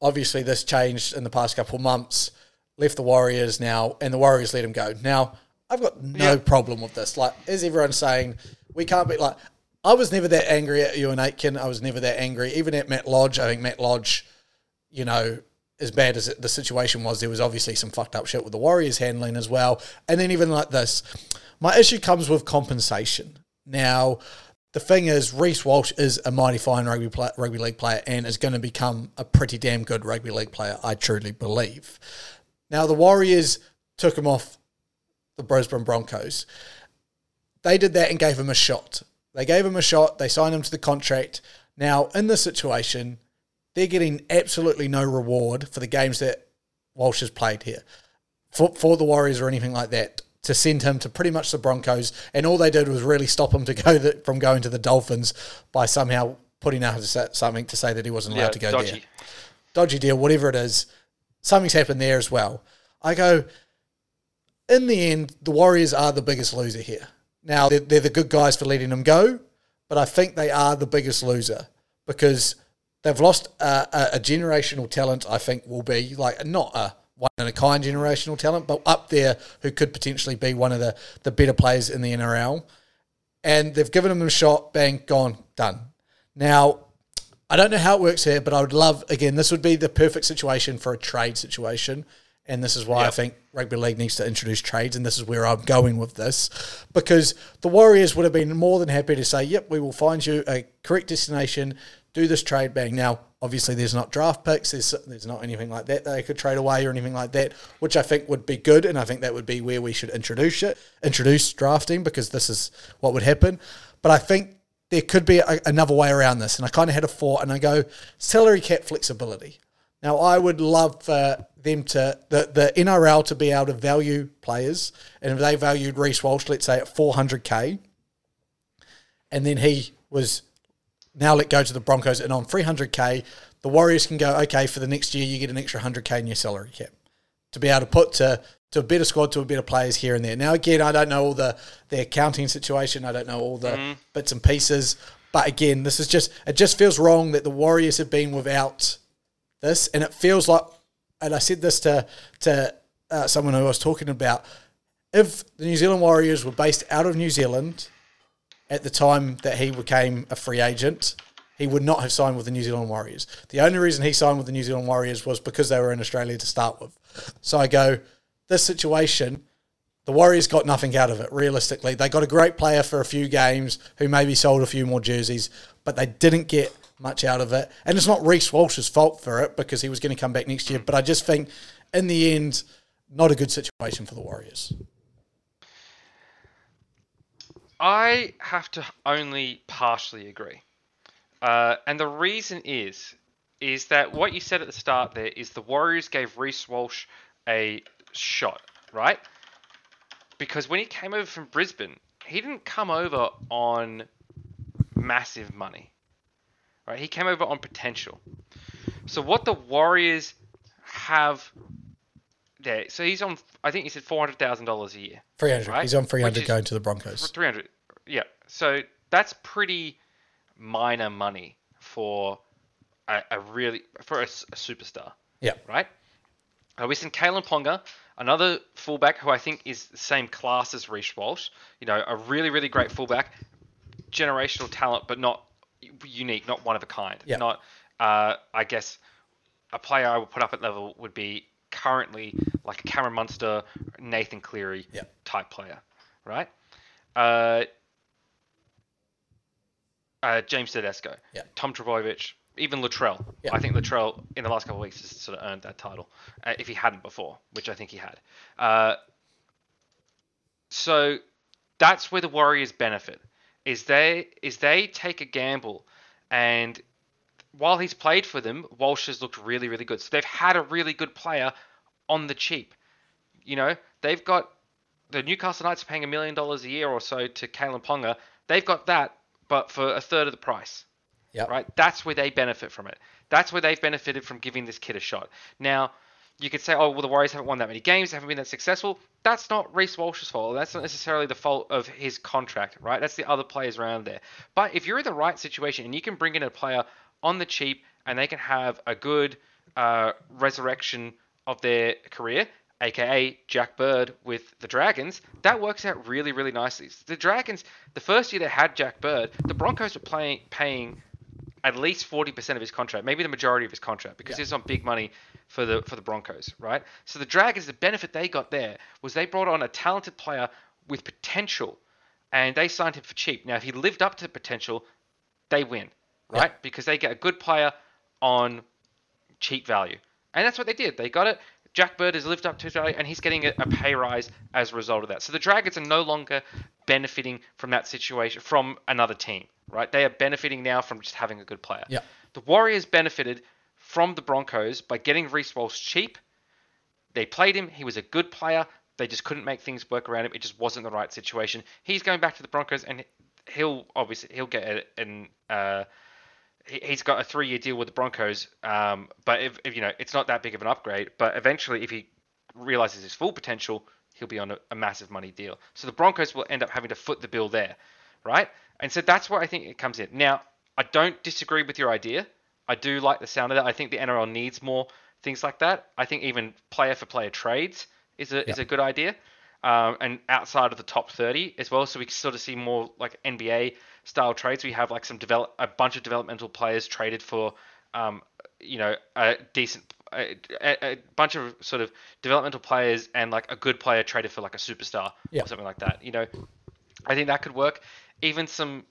Obviously, this changed in the past couple of months, left the Warriors now, and the Warriors let him go. Now, I've got no yeah. problem with this. Like, is everyone saying, we can't be like, I was never that angry at Ewan Aitken. I was never that angry. Even at Matt Lodge, I think Matt Lodge, you know, as bad as it, the situation was, there was obviously some fucked up shit with the Warriors handling as well. And then even like this, my issue comes with compensation. Now, the thing is, Reece Walsh is a mighty fine rugby play, rugby league player and is going to become a pretty damn good rugby league player, I truly believe. Now, the Warriors took him off the Brisbane Broncos. They did that and gave him a shot. They gave him a shot. They signed him to the contract. Now, in this situation, they're getting absolutely no reward for the games that Walsh has played here, for, for the Warriors or anything like that, to send him to pretty much the Broncos, and all they did was really stop him to go the, from going to the Dolphins by somehow putting out something to say that he wasn't allowed yeah, to go dodgy. there. Dodgy deal, whatever it is. Something's happened there as well. I go, in the end, the Warriors are the biggest loser here. Now, they're, they're the good guys for letting him go, but I think they are the biggest loser because they've lost a, a, a generational talent, I think will be, like, not a one-in-a-kind generational talent, but up there who could potentially be one of the, the better players in the N R L. And they've given him a shot, bang, gone, done. Now, I don't know how it works here, but I would love, again, this would be the perfect situation for a trade situation, and this is why yep. I think rugby league needs to introduce trades, and this is where I'm going with this, because the Warriors would have been more than happy to say, yep, we will find you a correct destination, do this trade, bang. Now, obviously, there's not draft picks. There's, there's not anything like that they could trade away or anything like that, which I think would be good, and I think that would be where we should introduce it, introduce drafting, because this is what would happen. But I think there could be a, another way around this. And I kind of had a thought, and I go, salary cap flexibility. Now, I would love for them to, the, the N R L to be able to value players, and if they valued Reece Walsh, let's say, at four hundred K, and then he was now let go to the Broncos, and on three hundred K, the Warriors can go, okay, for the next year, you get an extra one hundred K in your salary cap to be able to put to, to a better squad, to a better players here and there. Now, again, I don't know all the, the accounting situation. I don't know all the mm. bits and pieces. But again, this is just, it just feels wrong that the Warriors have been without this. And it feels like, and I said this to, to uh, someone who I was talking about, if the New Zealand Warriors were based out of New Zealand at the time that he became a free agent, he would not have signed with the New Zealand Warriors. The only reason he signed with the New Zealand Warriors was because they were in Australia to start with. So I go, this situation, the Warriors got nothing out of it, realistically. They got a great player for a few games who maybe sold a few more jerseys, but they didn't get much out of it. And it's not Reece Walsh's fault for it because he was going to come back next year. But I just think, in the end, not a good situation for the Warriors. I have to only partially agree. Uh, and the reason is, is that what you said at the start there is the Warriors gave Reece Walsh a shot, right? Because when he came over from Brisbane, he didn't come over on massive money, right? He came over on potential. So what the Warriors have there, so he's on, I think he said four hundred thousand dollars a year. three hundred, right? He's on three hundred going to the Broncos. three hundred, yeah. So that's pretty minor money for a, a really for a, a superstar. Yeah. Right. Uh, we sent Kalen Ponga, another fullback who I think is the same class as Reece Walsh. You know, a really really great fullback, generational talent, but not unique, not one of a kind. Yeah. Not, uh, I guess, a player I would put up at level would be currently like a Cam Munster, Nathan Cleary yeah. type player, right? Uh. Uh, James Tedesco, yeah. Tom Trbojevic, even Latrell. Yeah. I think Latrell in the last couple of weeks has sort of earned that title, uh, if he hadn't before, which I think he had. Uh, so that's where the Warriors benefit, is they is they take a gamble, and while he's played for them, Walsh has looked really, really good. So they've had a really good player on the cheap. You know, they've got the Newcastle Knights paying a million dollars a year or so to Kalen Ponga. They've got that, but for a third of the price, yep. right? That's where they benefit from it. That's where they've benefited from giving this kid a shot. Now, you could say, oh, well, the Warriors haven't won that many games. They haven't been that successful. That's not Reece Walsh's fault. That's not necessarily the fault of his contract, right? That's the other players around there. But if you're in the right situation and you can bring in a player on the cheap and they can have a good uh, resurrection of their career, A K A Jack Bird with the Dragons, that works out really, really nicely. The Dragons, the first year they had Jack Bird, the Broncos were playing, paying at least forty percent of his contract, maybe the majority of his contract, because yeah. he was on big money for the for the Broncos, right? So the Dragons, the benefit they got there was they brought on a talented player with potential, and they signed him for cheap. Now, if he lived up to the potential, they win, right? Yeah. Because they get a good player on cheap value. And that's what they did. They got it. Jack Bird has lived up to his value, and he's getting a, a pay rise as a result of that. So the Dragons are no longer benefiting from that situation, from another team, right? They are benefiting now from just having a good player. Yeah. The Warriors benefited from the Broncos by getting Reece Walsh cheap. They played him. He was a good player. They just couldn't make things work around him. It just wasn't the right situation. He's going back to the Broncos, and he'll obviously he'll get an. Uh, He's got a three-year deal with the Broncos, um, but if, if you know, it's not that big of an upgrade. But eventually, if he realizes his full potential, he'll be on a, a massive money deal. So the Broncos will end up having to foot the bill there, right? And so that's where I think it comes in. Now, I don't disagree with your idea. I do like the sound of that. I think the N R L needs more things like that. I think even player-for-player trades is a yeah. is a good idea, um, and outside of the top thirty as well. So we can sort of see more like N B A style trades. We have like some develop a bunch of developmental players traded for, um, you know, a decent a, a bunch of sort of developmental players and like a good player traded for like a superstar yeah. or something like that. You know, I think that could work. Even some,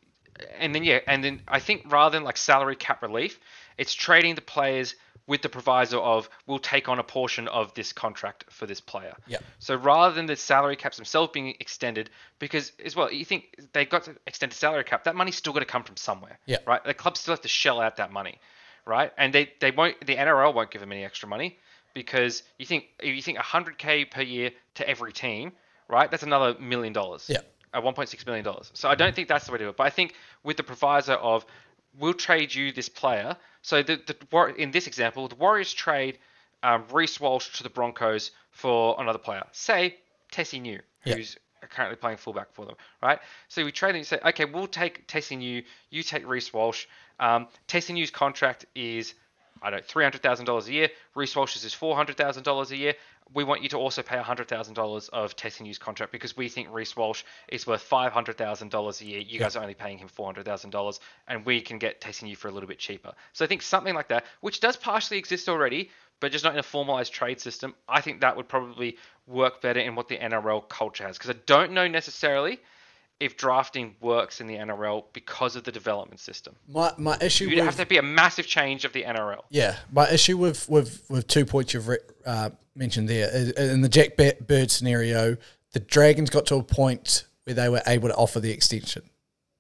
and then yeah, and then I think rather than like salary cap relief, it's trading the players with the proviso of we'll take on a portion of this contract for this player. Yeah. So rather than the salary caps themselves being extended, because as well, you think they got to extend the salary cap, that money's still got to come from somewhere. Yeah. Right. The club still have to shell out that money, right? And they, they won't. The N R L won't give them any extra money because you think if you think one hundred K per year to every team, right? That's another million dollars. Yeah. At one point six million dollars. So I don't think that's the way to do it. But I think with the proviso of we'll trade you this player. So the, the in this example, the Warriors trade um, Reece Walsh to the Broncos for another player. Say, Tesi Niu, who's yeah. currently playing fullback for them, right? So we trade him and say, okay, we'll take Tesi Niu, you take Reece Walsh. Um, Tesi Niu's contract is, I don't know, three hundred thousand dollars a year. Reece Walsh's is four hundred thousand dollars a year. We want you to also pay one hundred thousand dollars of Tesi Niu's contract because we think Reece Walsh is worth five hundred thousand dollars a year. You yeah. guys are only paying him four hundred thousand dollars, and we can get Tesi Niu for a little bit cheaper. So I think something like that, which does partially exist already, but just not in a formalized trade system, I think that would probably work better in what the N R L culture has, because I don't know necessarily if drafting works in the N R L because of the development system. My my issue You'd with... You'd have to be a massive change of the N R L. Yeah, my issue with, with, with two points you've uh, mentioned there, in the Jack Bird scenario, the Dragons got to a point where they were able to offer the extension.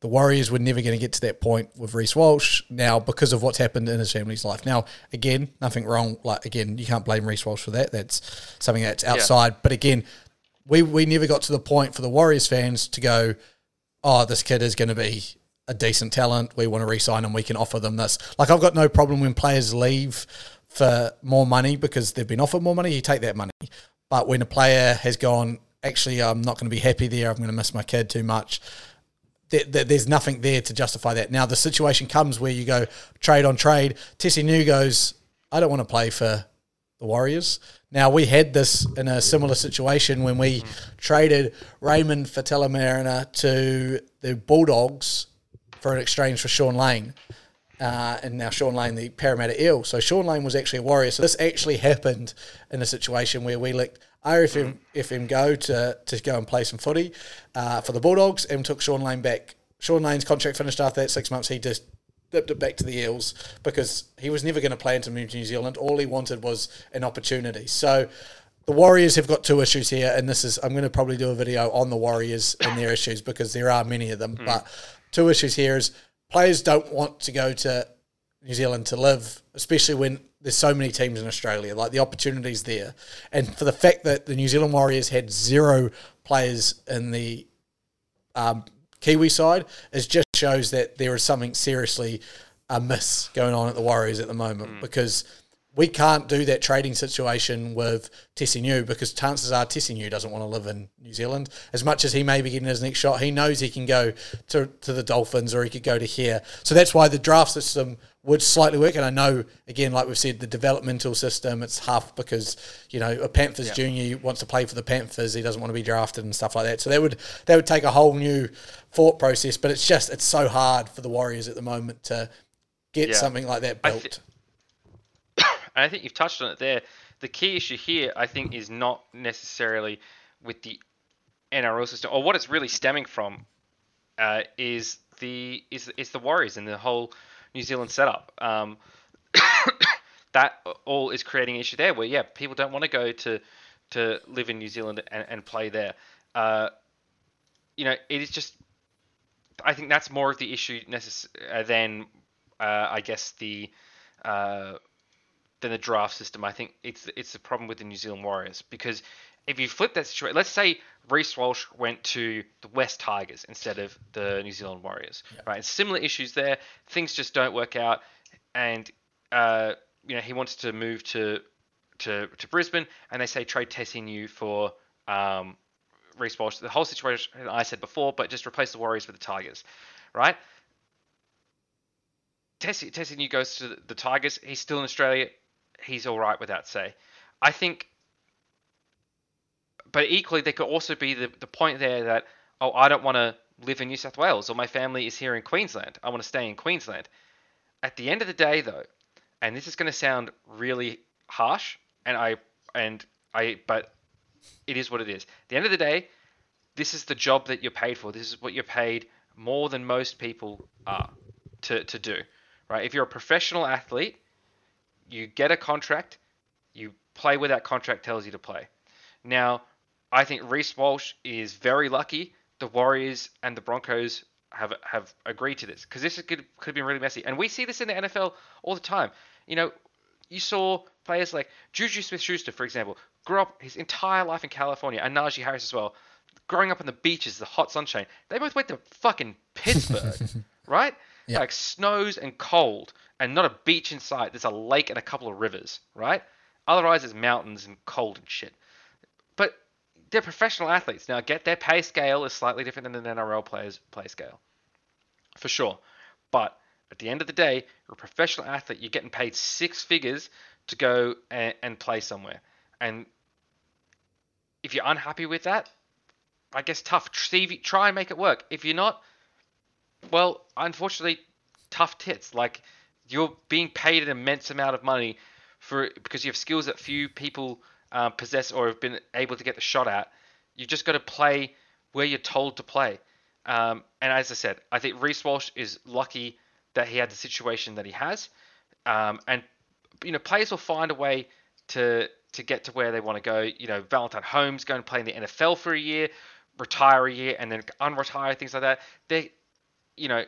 The Warriors were never going to get to that point with Reece Walsh now because of what's happened in his family's life. Now, again, nothing wrong. Like Again, you can't blame Reece Walsh for that. That's something that's outside. Yeah. But again... We we never got to the point for the Warriors fans to go, oh, this kid is going to be a decent talent. We want to re-sign him. We can offer them this. Like, I've got no problem when players leave for more money because they've been offered more money. You take that money. But when a player has gone, actually, I'm not going to be happy there. I'm going to miss my kid too much. There, there, there's nothing there to justify that. Now, the situation comes where you go trade on trade. Tesi Niu goes, I don't want to play for the Warriors. Now, we had this in a similar situation when we mm. traded Raimone Faitala-Mariner to the Bulldogs for an exchange for Shaun Lane. Uh, and now Shaun Lane, the Parramatta Eel. So Shaun Lane was actually a Warrior. So this actually happened in a situation where we let R F M mm. go to, to go and play some footy uh, for the Bulldogs and took Shaun Lane back. Shaun Lane's contract finished after that six months. He just dipped it back to the Eels because he was never going to plan to move to New Zealand. All he wanted was an opportunity. So the Warriors have got two issues here, and this is I'm going to probably do a video on the Warriors and their issues because there are many of them. Mm. But two issues here is players don't want to go to New Zealand to live, especially when there's so many teams in Australia. Like, the opportunity's there. And for the fact that the New Zealand Warriors had zero players in the um, Kiwi side is just shows that there is something seriously amiss going on at the Warriors at the moment mm. because we can't do that trading situation with Tesi Niu because chances are Tesi Niu doesn't want to live in New Zealand. As much as he may be getting his next shot, he knows he can go to, to the Dolphins or he could go to here. So that's why the draft system would slightly work. And I know, again, like we've said, the developmental system, it's half because, you know, a Panthers yeah. junior wants to play for the Panthers. He doesn't want to be drafted and stuff like that. So that would that would take a whole new thought process. But it's just, it's so hard for the Warriors at the moment to get yeah. something like that built. I th- And I think you've touched on it there. The key issue here, I think, is not necessarily with the N R L system, or what it's really stemming from uh, is the is is the Warriors and the whole New Zealand setup. Um, that all is creating an issue there, where yeah, people don't want to go to to live in New Zealand and, and play there. Uh, you know, it is just. I think that's more of the issue necess- uh, than uh, I guess the. Uh, than the draft system. I think it's it's the problem with the New Zealand Warriors, because if you flip that situation, let's say Reece Walsh went to the West Tigers instead of the New Zealand Warriors, yeah. right? And similar issues there. Things just don't work out, and uh, you know he wants to move to to to Brisbane, and they say trade Tesi Niu for um, Reece Walsh. The whole situation I said before, but just replace the Warriors with the Tigers, right? Tesi Tesi Niu goes to the, the Tigers. He's still in Australia. He's all right without say. I think, but equally, there could also be the, the point there that, oh, I don't want to live in New South Wales, or my family is here in Queensland. I want to stay in Queensland. At the end of the day, though, and this is going to sound really harsh, and I, and I, but it is what it is. At the end of the day, this is the job that you're paid for. This is what you're paid more than most people are to, to do, right? If you're a professional athlete, you get a contract, you play where that contract tells you to play. Now, I think Reece Walsh is very lucky. The Warriors and the Broncos have have agreed to this, because this could could have been really messy. And we see this in the N F L all the time. You know, you saw players like Juju Smith-Schuster, for example, grew up his entire life in California, and Najee Harris as well, growing up on the beaches, the hot sunshine. They both went to fucking Pittsburgh, right? Yep. Like snows and cold and not a beach in sight. There's a lake and a couple of rivers, right? Otherwise, it's mountains and cold and shit. But they're professional athletes. Now, get their pay scale is slightly different than an N R L player's play scale, for sure. But at the end of the day, you're a professional athlete. You're getting paid six figures to go and, and play somewhere. And if you're unhappy with that, I guess tough. Try and make it work. If you're not, well, unfortunately, tough tits. Like, you're being paid an immense amount of money for because you have skills that few people uh, possess or have been able to get the shot at. You've just got to play where you're told to play. Um, and as I said, I think Reece Walsh is lucky that he had the situation that he has. Um, and, you know, players will find a way to to get to where they want to go. You know, Valentine Holmes going to play in the N F L for a year, retire a year, and then unretire, things like that. They, you know,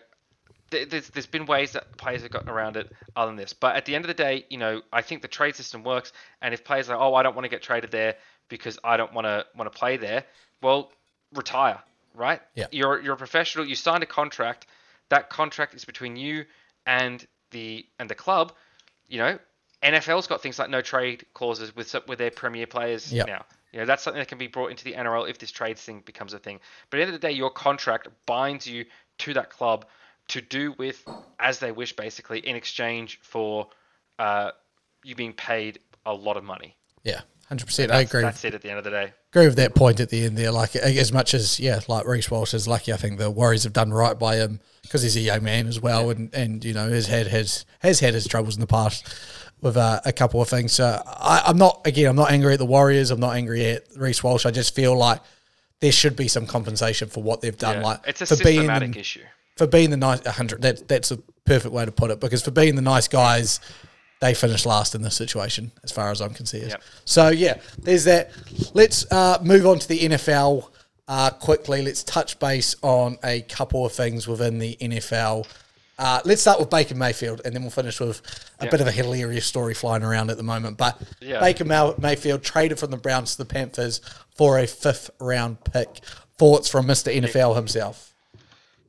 th- there's, there's been ways that players have gotten around it other than this. But at the end of the day, you know, I think the trade system works. And if players are, oh, I don't want to get traded there because I don't want to want to play there, well, retire, right? Yeah. You're you're a professional. You signed a contract. That contract is between you and the and the club. You know, N F L's got things like no trade clauses with with their premier players yep. now. You know, that's something that can be brought into the N R L if this trades thing becomes a thing. But at the end of the day, your contract binds you to that club to do with as they wish, basically, in exchange for uh, you being paid a lot of money. Yeah, one hundred percent. I agree. That's it at the end of the day. Agree with that point at the end there. Like, as much as, yeah, like Reece Walsh is lucky, I think the Warriors have done right by him because he's a young man as well yeah. and, and, you know, has had, has, has had his troubles in the past with uh, a couple of things. So I, I'm not, again, I'm not angry at the Warriors. I'm not angry at Reece Walsh. I just feel like there should be some compensation for what they've done. Yeah, like it's a for systematic being, issue. For being the nice, one hundred, that, that's a perfect way to put it, because for being the nice guys, they finished last in this situation, as far as I'm concerned. Yep. So, yeah, there's that. Let's uh, move on to the N F L uh, quickly. Let's touch base on a couple of things within the N F L. Uh, let's start with Baker Mayfield, and then we'll finish with a yep. bit of a hilarious story flying around at the moment. But yeah. Baker Mayfield traded from the Browns to the Panthers for a fifth-round pick. Thoughts from Mister N F L himself?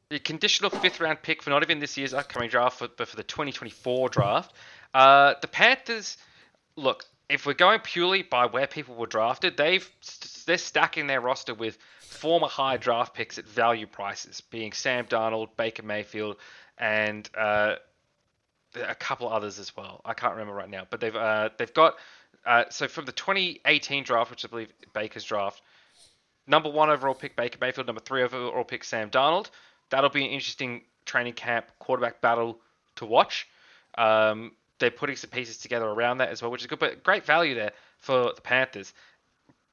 The conditional fifth-round pick for not even this year's upcoming draft, but for the twenty twenty-four draft. Uh, the Panthers, look, if we're going purely by where people were drafted, they've, they're stacking their roster with former high draft picks at value prices, being Sam Darnold, Baker Mayfield, and uh, a couple others as well. I can't remember right now, but they've uh, they've got uh, so from the twenty eighteen draft, which I believe Baker's draft, number one overall pick Baker Mayfield, number three overall pick Sam Darnold. That'll be an interesting training camp quarterback battle to watch. Um, they're putting some pieces together around that as well, which is good. But great value there for the Panthers.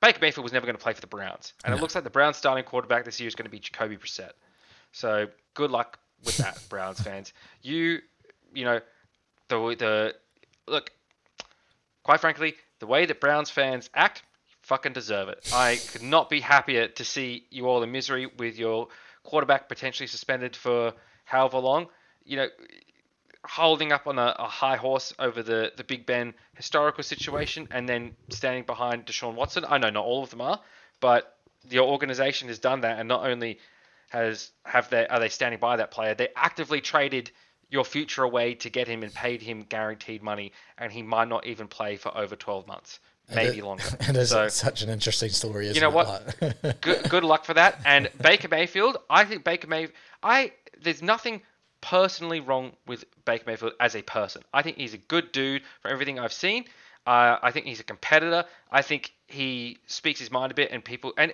Baker Mayfield was never going to play for the Browns, and no. It looks like the Browns' starting quarterback this year is going to be Jacoby Brissett. So good luck with that, Browns fans. You, you know, the the look. Quite frankly, the way that Browns fans act, you fucking deserve it. I could not be happier to see you all in misery with your quarterback potentially suspended for however long. You know, holding up on a, a high horse over the the Big Ben historical situation, and then standing behind Deshaun Watson. I know not all of them are, but your organization has done that, and not only Has have they are they standing by that player? They actively traded your future away to get him and paid him guaranteed money, and he might not even play for over twelve months, maybe it, longer. It is so, such an interesting story. Isn't you know it, what? Like? good, good luck for that. And Baker Mayfield, I think Baker Mayfield. I there's nothing personally wrong with Baker Mayfield as a person. I think he's a good dude from everything I've seen. Uh, I think he's a competitor. I think he speaks his mind a bit, and people and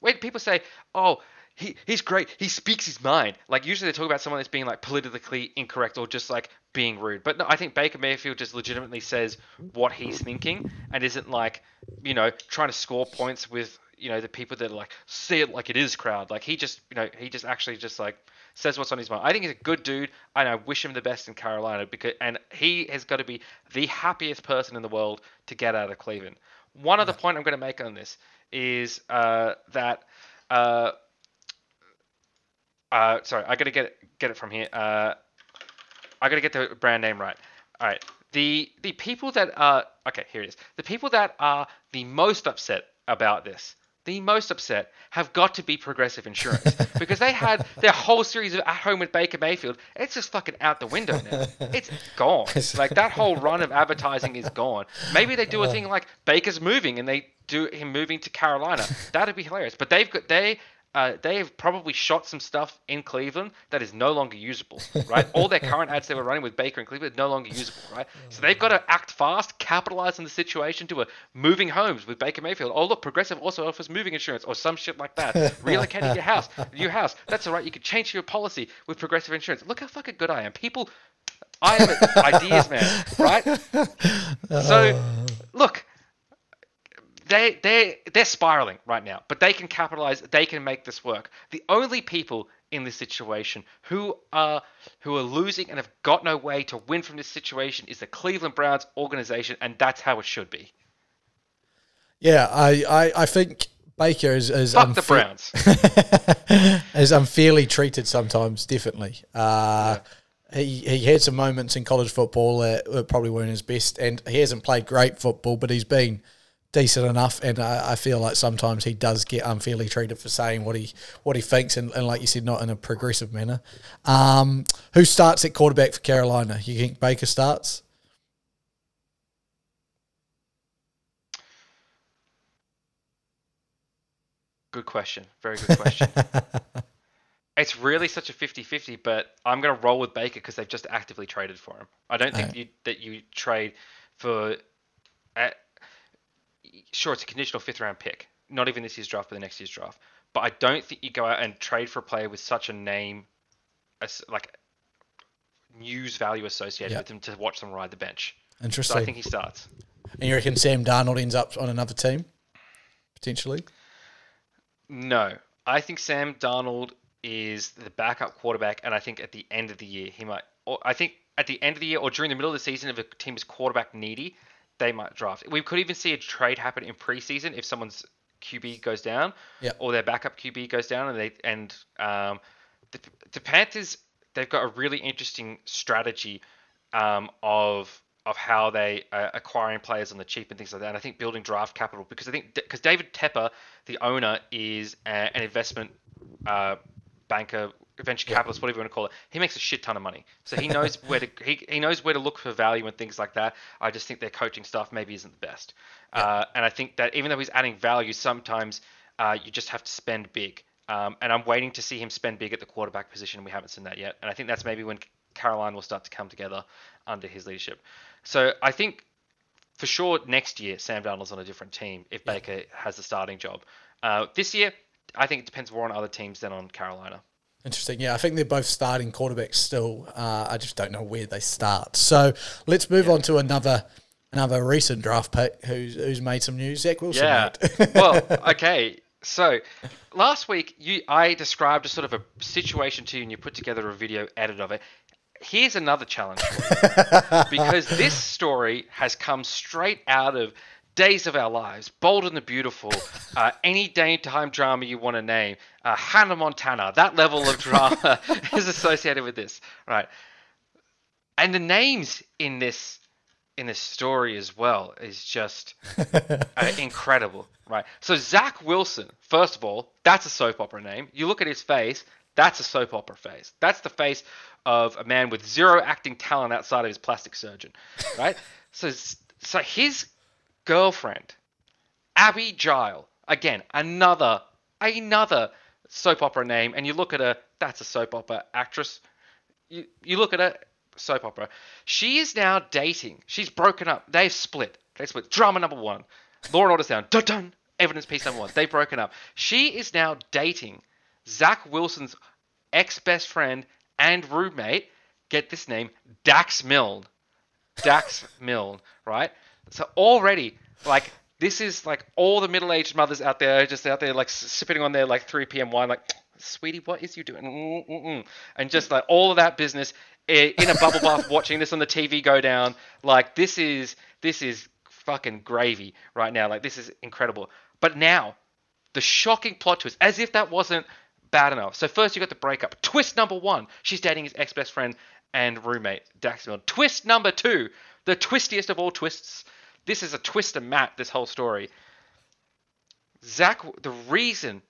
when people say, oh. He he's great. He speaks his mind. Like, usually they talk about someone that's being, like, politically incorrect or just, like, being rude. But no, I think Baker Mayfield just legitimately says what he's thinking and isn't, like, you know, trying to score points with, you know, the people that are, like, say it like it is crowd. Like, he just, you know, he just actually just, like, says what's on his mind. I think he's a good dude, and I wish him the best in Carolina, because and he has got to be the happiest person in the world to get out of Cleveland. One other point I'm going to make on this is uh, that uh, uh, sorry, I got to get get it from here. Uh, I got to get the brand name right. All right, the the people that are okay, here it is. The people that are the most upset about this. The most upset have got to be Progressive Insurance, because they had their whole series of At Home with Baker Mayfield. It's just fucking out the window now. It's gone. Like, that whole run of advertising is gone. Maybe they do a thing like Baker's moving and they do him moving to Carolina. That'd be hilarious. But they've got they uh, they've probably shot some stuff in Cleveland that is no longer usable, right? All their current ads they were running with Baker in Cleveland is no longer usable, right? So they've got to act fast, capitalize on the situation to a moving homes with Baker Mayfield. Oh, look, Progressive also offers moving insurance or some shit like that. Relocating your house, new house. That's all right. You can change your policy with Progressive Insurance. Look how fucking good I am. People, I am an ideas man, right? So, look. They they they're spiraling right now, but they can capitalize. They can make this work. The only people in this situation who are who are losing and have got no way to win from this situation is the Cleveland Browns organization, and that's how it should be. Yeah, I, I, I think Baker is is fuck unfa- the Browns is unfairly treated sometimes. Definitely, uh, yeah. he he had some moments in college football that probably weren't his best, and he hasn't played great football, but he's been decent enough, and I, I feel like sometimes he does get unfairly treated for saying what he what he thinks, and, and like you said, not in a progressive manner. Um, who starts at quarterback for Carolina? You think Baker starts? Good question. Very good question. It's really such a fifty-fifty, but I'm going to roll with Baker because they've just actively traded for him. I don't think no. you, that you trade for. At, Sure, it's a conditional fifth-round pick. Not even this year's draft, but the next year's draft. But I don't think you go out and trade for a player with such a name, as like news value associated yep. with them, to watch them ride the bench. Interesting. So I think he starts. And you reckon Sam Darnold ends up on another team, potentially? No. I think Sam Darnold is the backup quarterback, and I think at the end of the year, he might... Or I think at the end of the year or during the middle of the season, if a team is quarterback needy, they might draft. We could even see a trade happen in preseason if someone's Q B goes down, yep. or their backup Q B goes down, and they and um, the, the Panthers, they've got a really interesting strategy um, of of how they are acquiring players on the cheap and things like that. And I think building draft capital, because I think because David Tepper, the owner, is a, an investment uh, banker. Venture capitalist, whatever you want to call it, he makes a shit ton of money, so he knows where to he, he knows where to look for value and things like that. I just think their coaching staff maybe isn't the best, yeah. uh, and I think that even though he's adding value, sometimes uh, you just have to spend big. Um, and I'm waiting to see him spend big at the quarterback position. We haven't seen that yet, and I think that's maybe when Carolina will start to come together under his leadership. So I think for sure next year Sam Darnold's on a different team if yeah. Baker has the starting job. Uh, this year, I think it depends more on other teams than on Carolina. Interesting. Yeah, I think they're both starting quarterbacks still. Uh, I just don't know where they start. So let's move yeah. on to another another recent draft pick who's who's made some news. Zach Wilson. Yeah. Well, okay. So last week you I described a sort of a situation to you, and you put together a video edit of it. Here's another challenge for you, because this story has come straight out of Days of Our Lives, Bold and the Beautiful, uh, any daytime drama you want to name, uh, Hannah Montana, that level of drama is associated with this. All right. And the names in this in this story as well is just uh, incredible. Right. So Zach Wilson, first of all, that's a soap opera name. You look at his face, that's a soap opera face. That's the face of a man with zero acting talent outside of his plastic surgeon. Right. So, so his... girlfriend, Abby Gile. Again, another another soap opera name. And you look at her, that's a soap opera actress. You you look at her, soap opera. She is now dating. She's broken up. They've split. They split. Drama number one. Law and Order's down. Dun dun. Evidence piece number one. They've broken up. She is now dating Zach Wilson's ex-best friend and roommate. Get this name, Dax Milne. Dax Milne, right? So already, like, this is like all the middle-aged mothers out there, just out there, like, sipping on their like three p.m. wine, like, sweetie, what is you doing? Mm-mm-mm. And just like all of that business in a bubble bath, watching this on the T V go down. Like this is, this is fucking gravy right now. Like this is incredible. But now the shocking plot twist, as if that wasn't bad enough. So first you got the breakup. Twist number one, she's dating his ex-best friend and roommate, Dax Milne. Twist number two, the twistiest of all twists. This is a twist of Matt, this whole story. Zach, the reason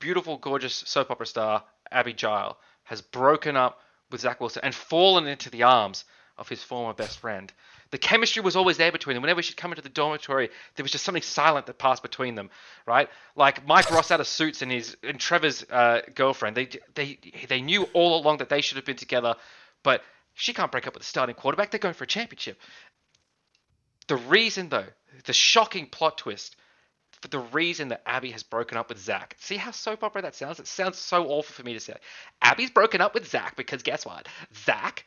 beautiful, gorgeous soap opera star Abby Gile has broken up with Zach Wilson and fallen into the arms of his former best friend. The chemistry was always there between them. Whenever she'd come into the dormitory, there was just something silent that passed between them, right? Like Mike Ross out of Suits and his and Trevor's uh, girlfriend. They they they knew all along that they should have been together, but she can't break up with the starting quarterback. They're going for a championship. The reason, though, the shocking plot twist, for the reason that Abby has broken up with Zach. See how soap opera that sounds? It sounds so awful for me to say. Abby's broken up with Zach because guess what? Zach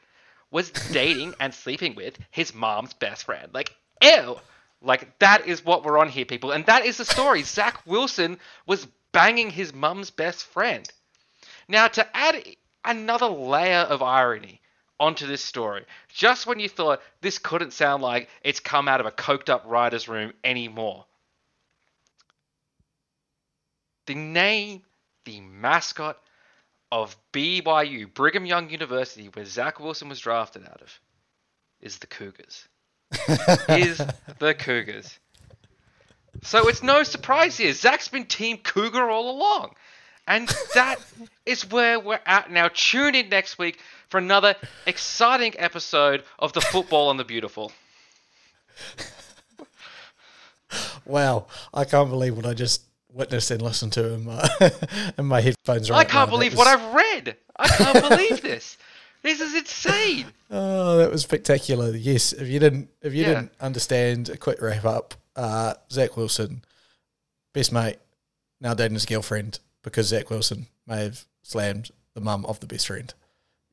was dating and sleeping with his mom's best friend. Like, ew! Like, that is what we're on here, people. And that is the story. Zach Wilson was banging his mom's best friend. Now, to add another layer of irony onto this story, just when you thought this couldn't sound like it's come out of a coked-up writer's room anymore, the name, the mascot of B Y U, Brigham Young University, where Zach Wilson was drafted out of, is the Cougars. is the Cougars. So it's no surprise here. Zach's been Team Cougar all along. And that is where we're at now. Tune in next week for another exciting episode of The Football and the Beautiful. Wow. I can't believe what I just witnessed and listened to in my, in my headphones right now. I can't now. believe was... what I've read. I can't believe this. This is insane. Oh, that was spectacular. Yes, if you didn't if you yeah. didn't understand, a quick wrap up. Uh, Zach Wilson, best mate, now dating his girlfriend because Zach Wilson may have slammed the mum of the best friend.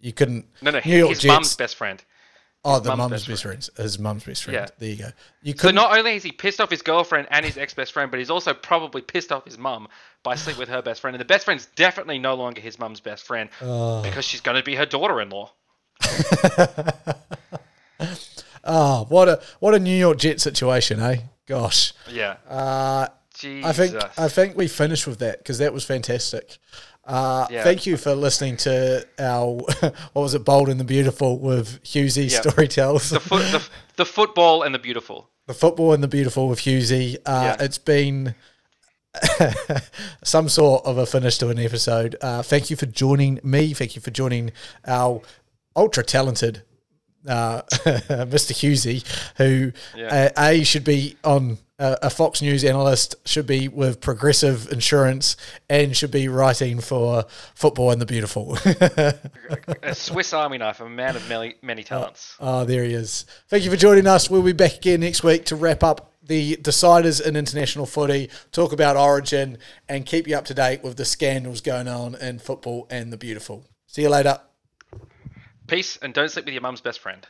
You couldn't. No, no, New his mum's best friend. Oh, his the mum's best, best friend. friend. His mum's best friend. Yeah. There you go. You so not only is he pissed off his girlfriend and his ex-best friend, but he's also probably pissed off his mum by sleeping with her best friend. And the best friend's definitely no longer his mum's best friend oh. because she's going to be her daughter-in-law. oh, what a what a New York Jet situation, eh? Gosh. Yeah. Uh, Jesus. I think, I think we finished with that because that was fantastic. Uh, yeah. Thank you for listening to our, what was it, Bold and the Beautiful with Husey yep. Storytells. The, fo- the, the Football and the Beautiful. The Football and the Beautiful with Husey. Uh, yeah. It's been some sort of a finish to an episode. Uh, thank you for joining me. Thank you for joining our ultra-talented uh, Mister Husey, who yeah. uh, A, should be on... a Fox News analyst, should be with Progressive Insurance, and should be writing for Football and the Beautiful. A Swiss Army knife, a man of many, many talents. Oh, oh, there he is. Thank you for joining us. We'll be back again next week to wrap up the deciders in international footy, talk about Origin, and keep you up to date with the scandals going on in Football and the Beautiful. See you later. Peace, and don't sleep with your mum's best friend.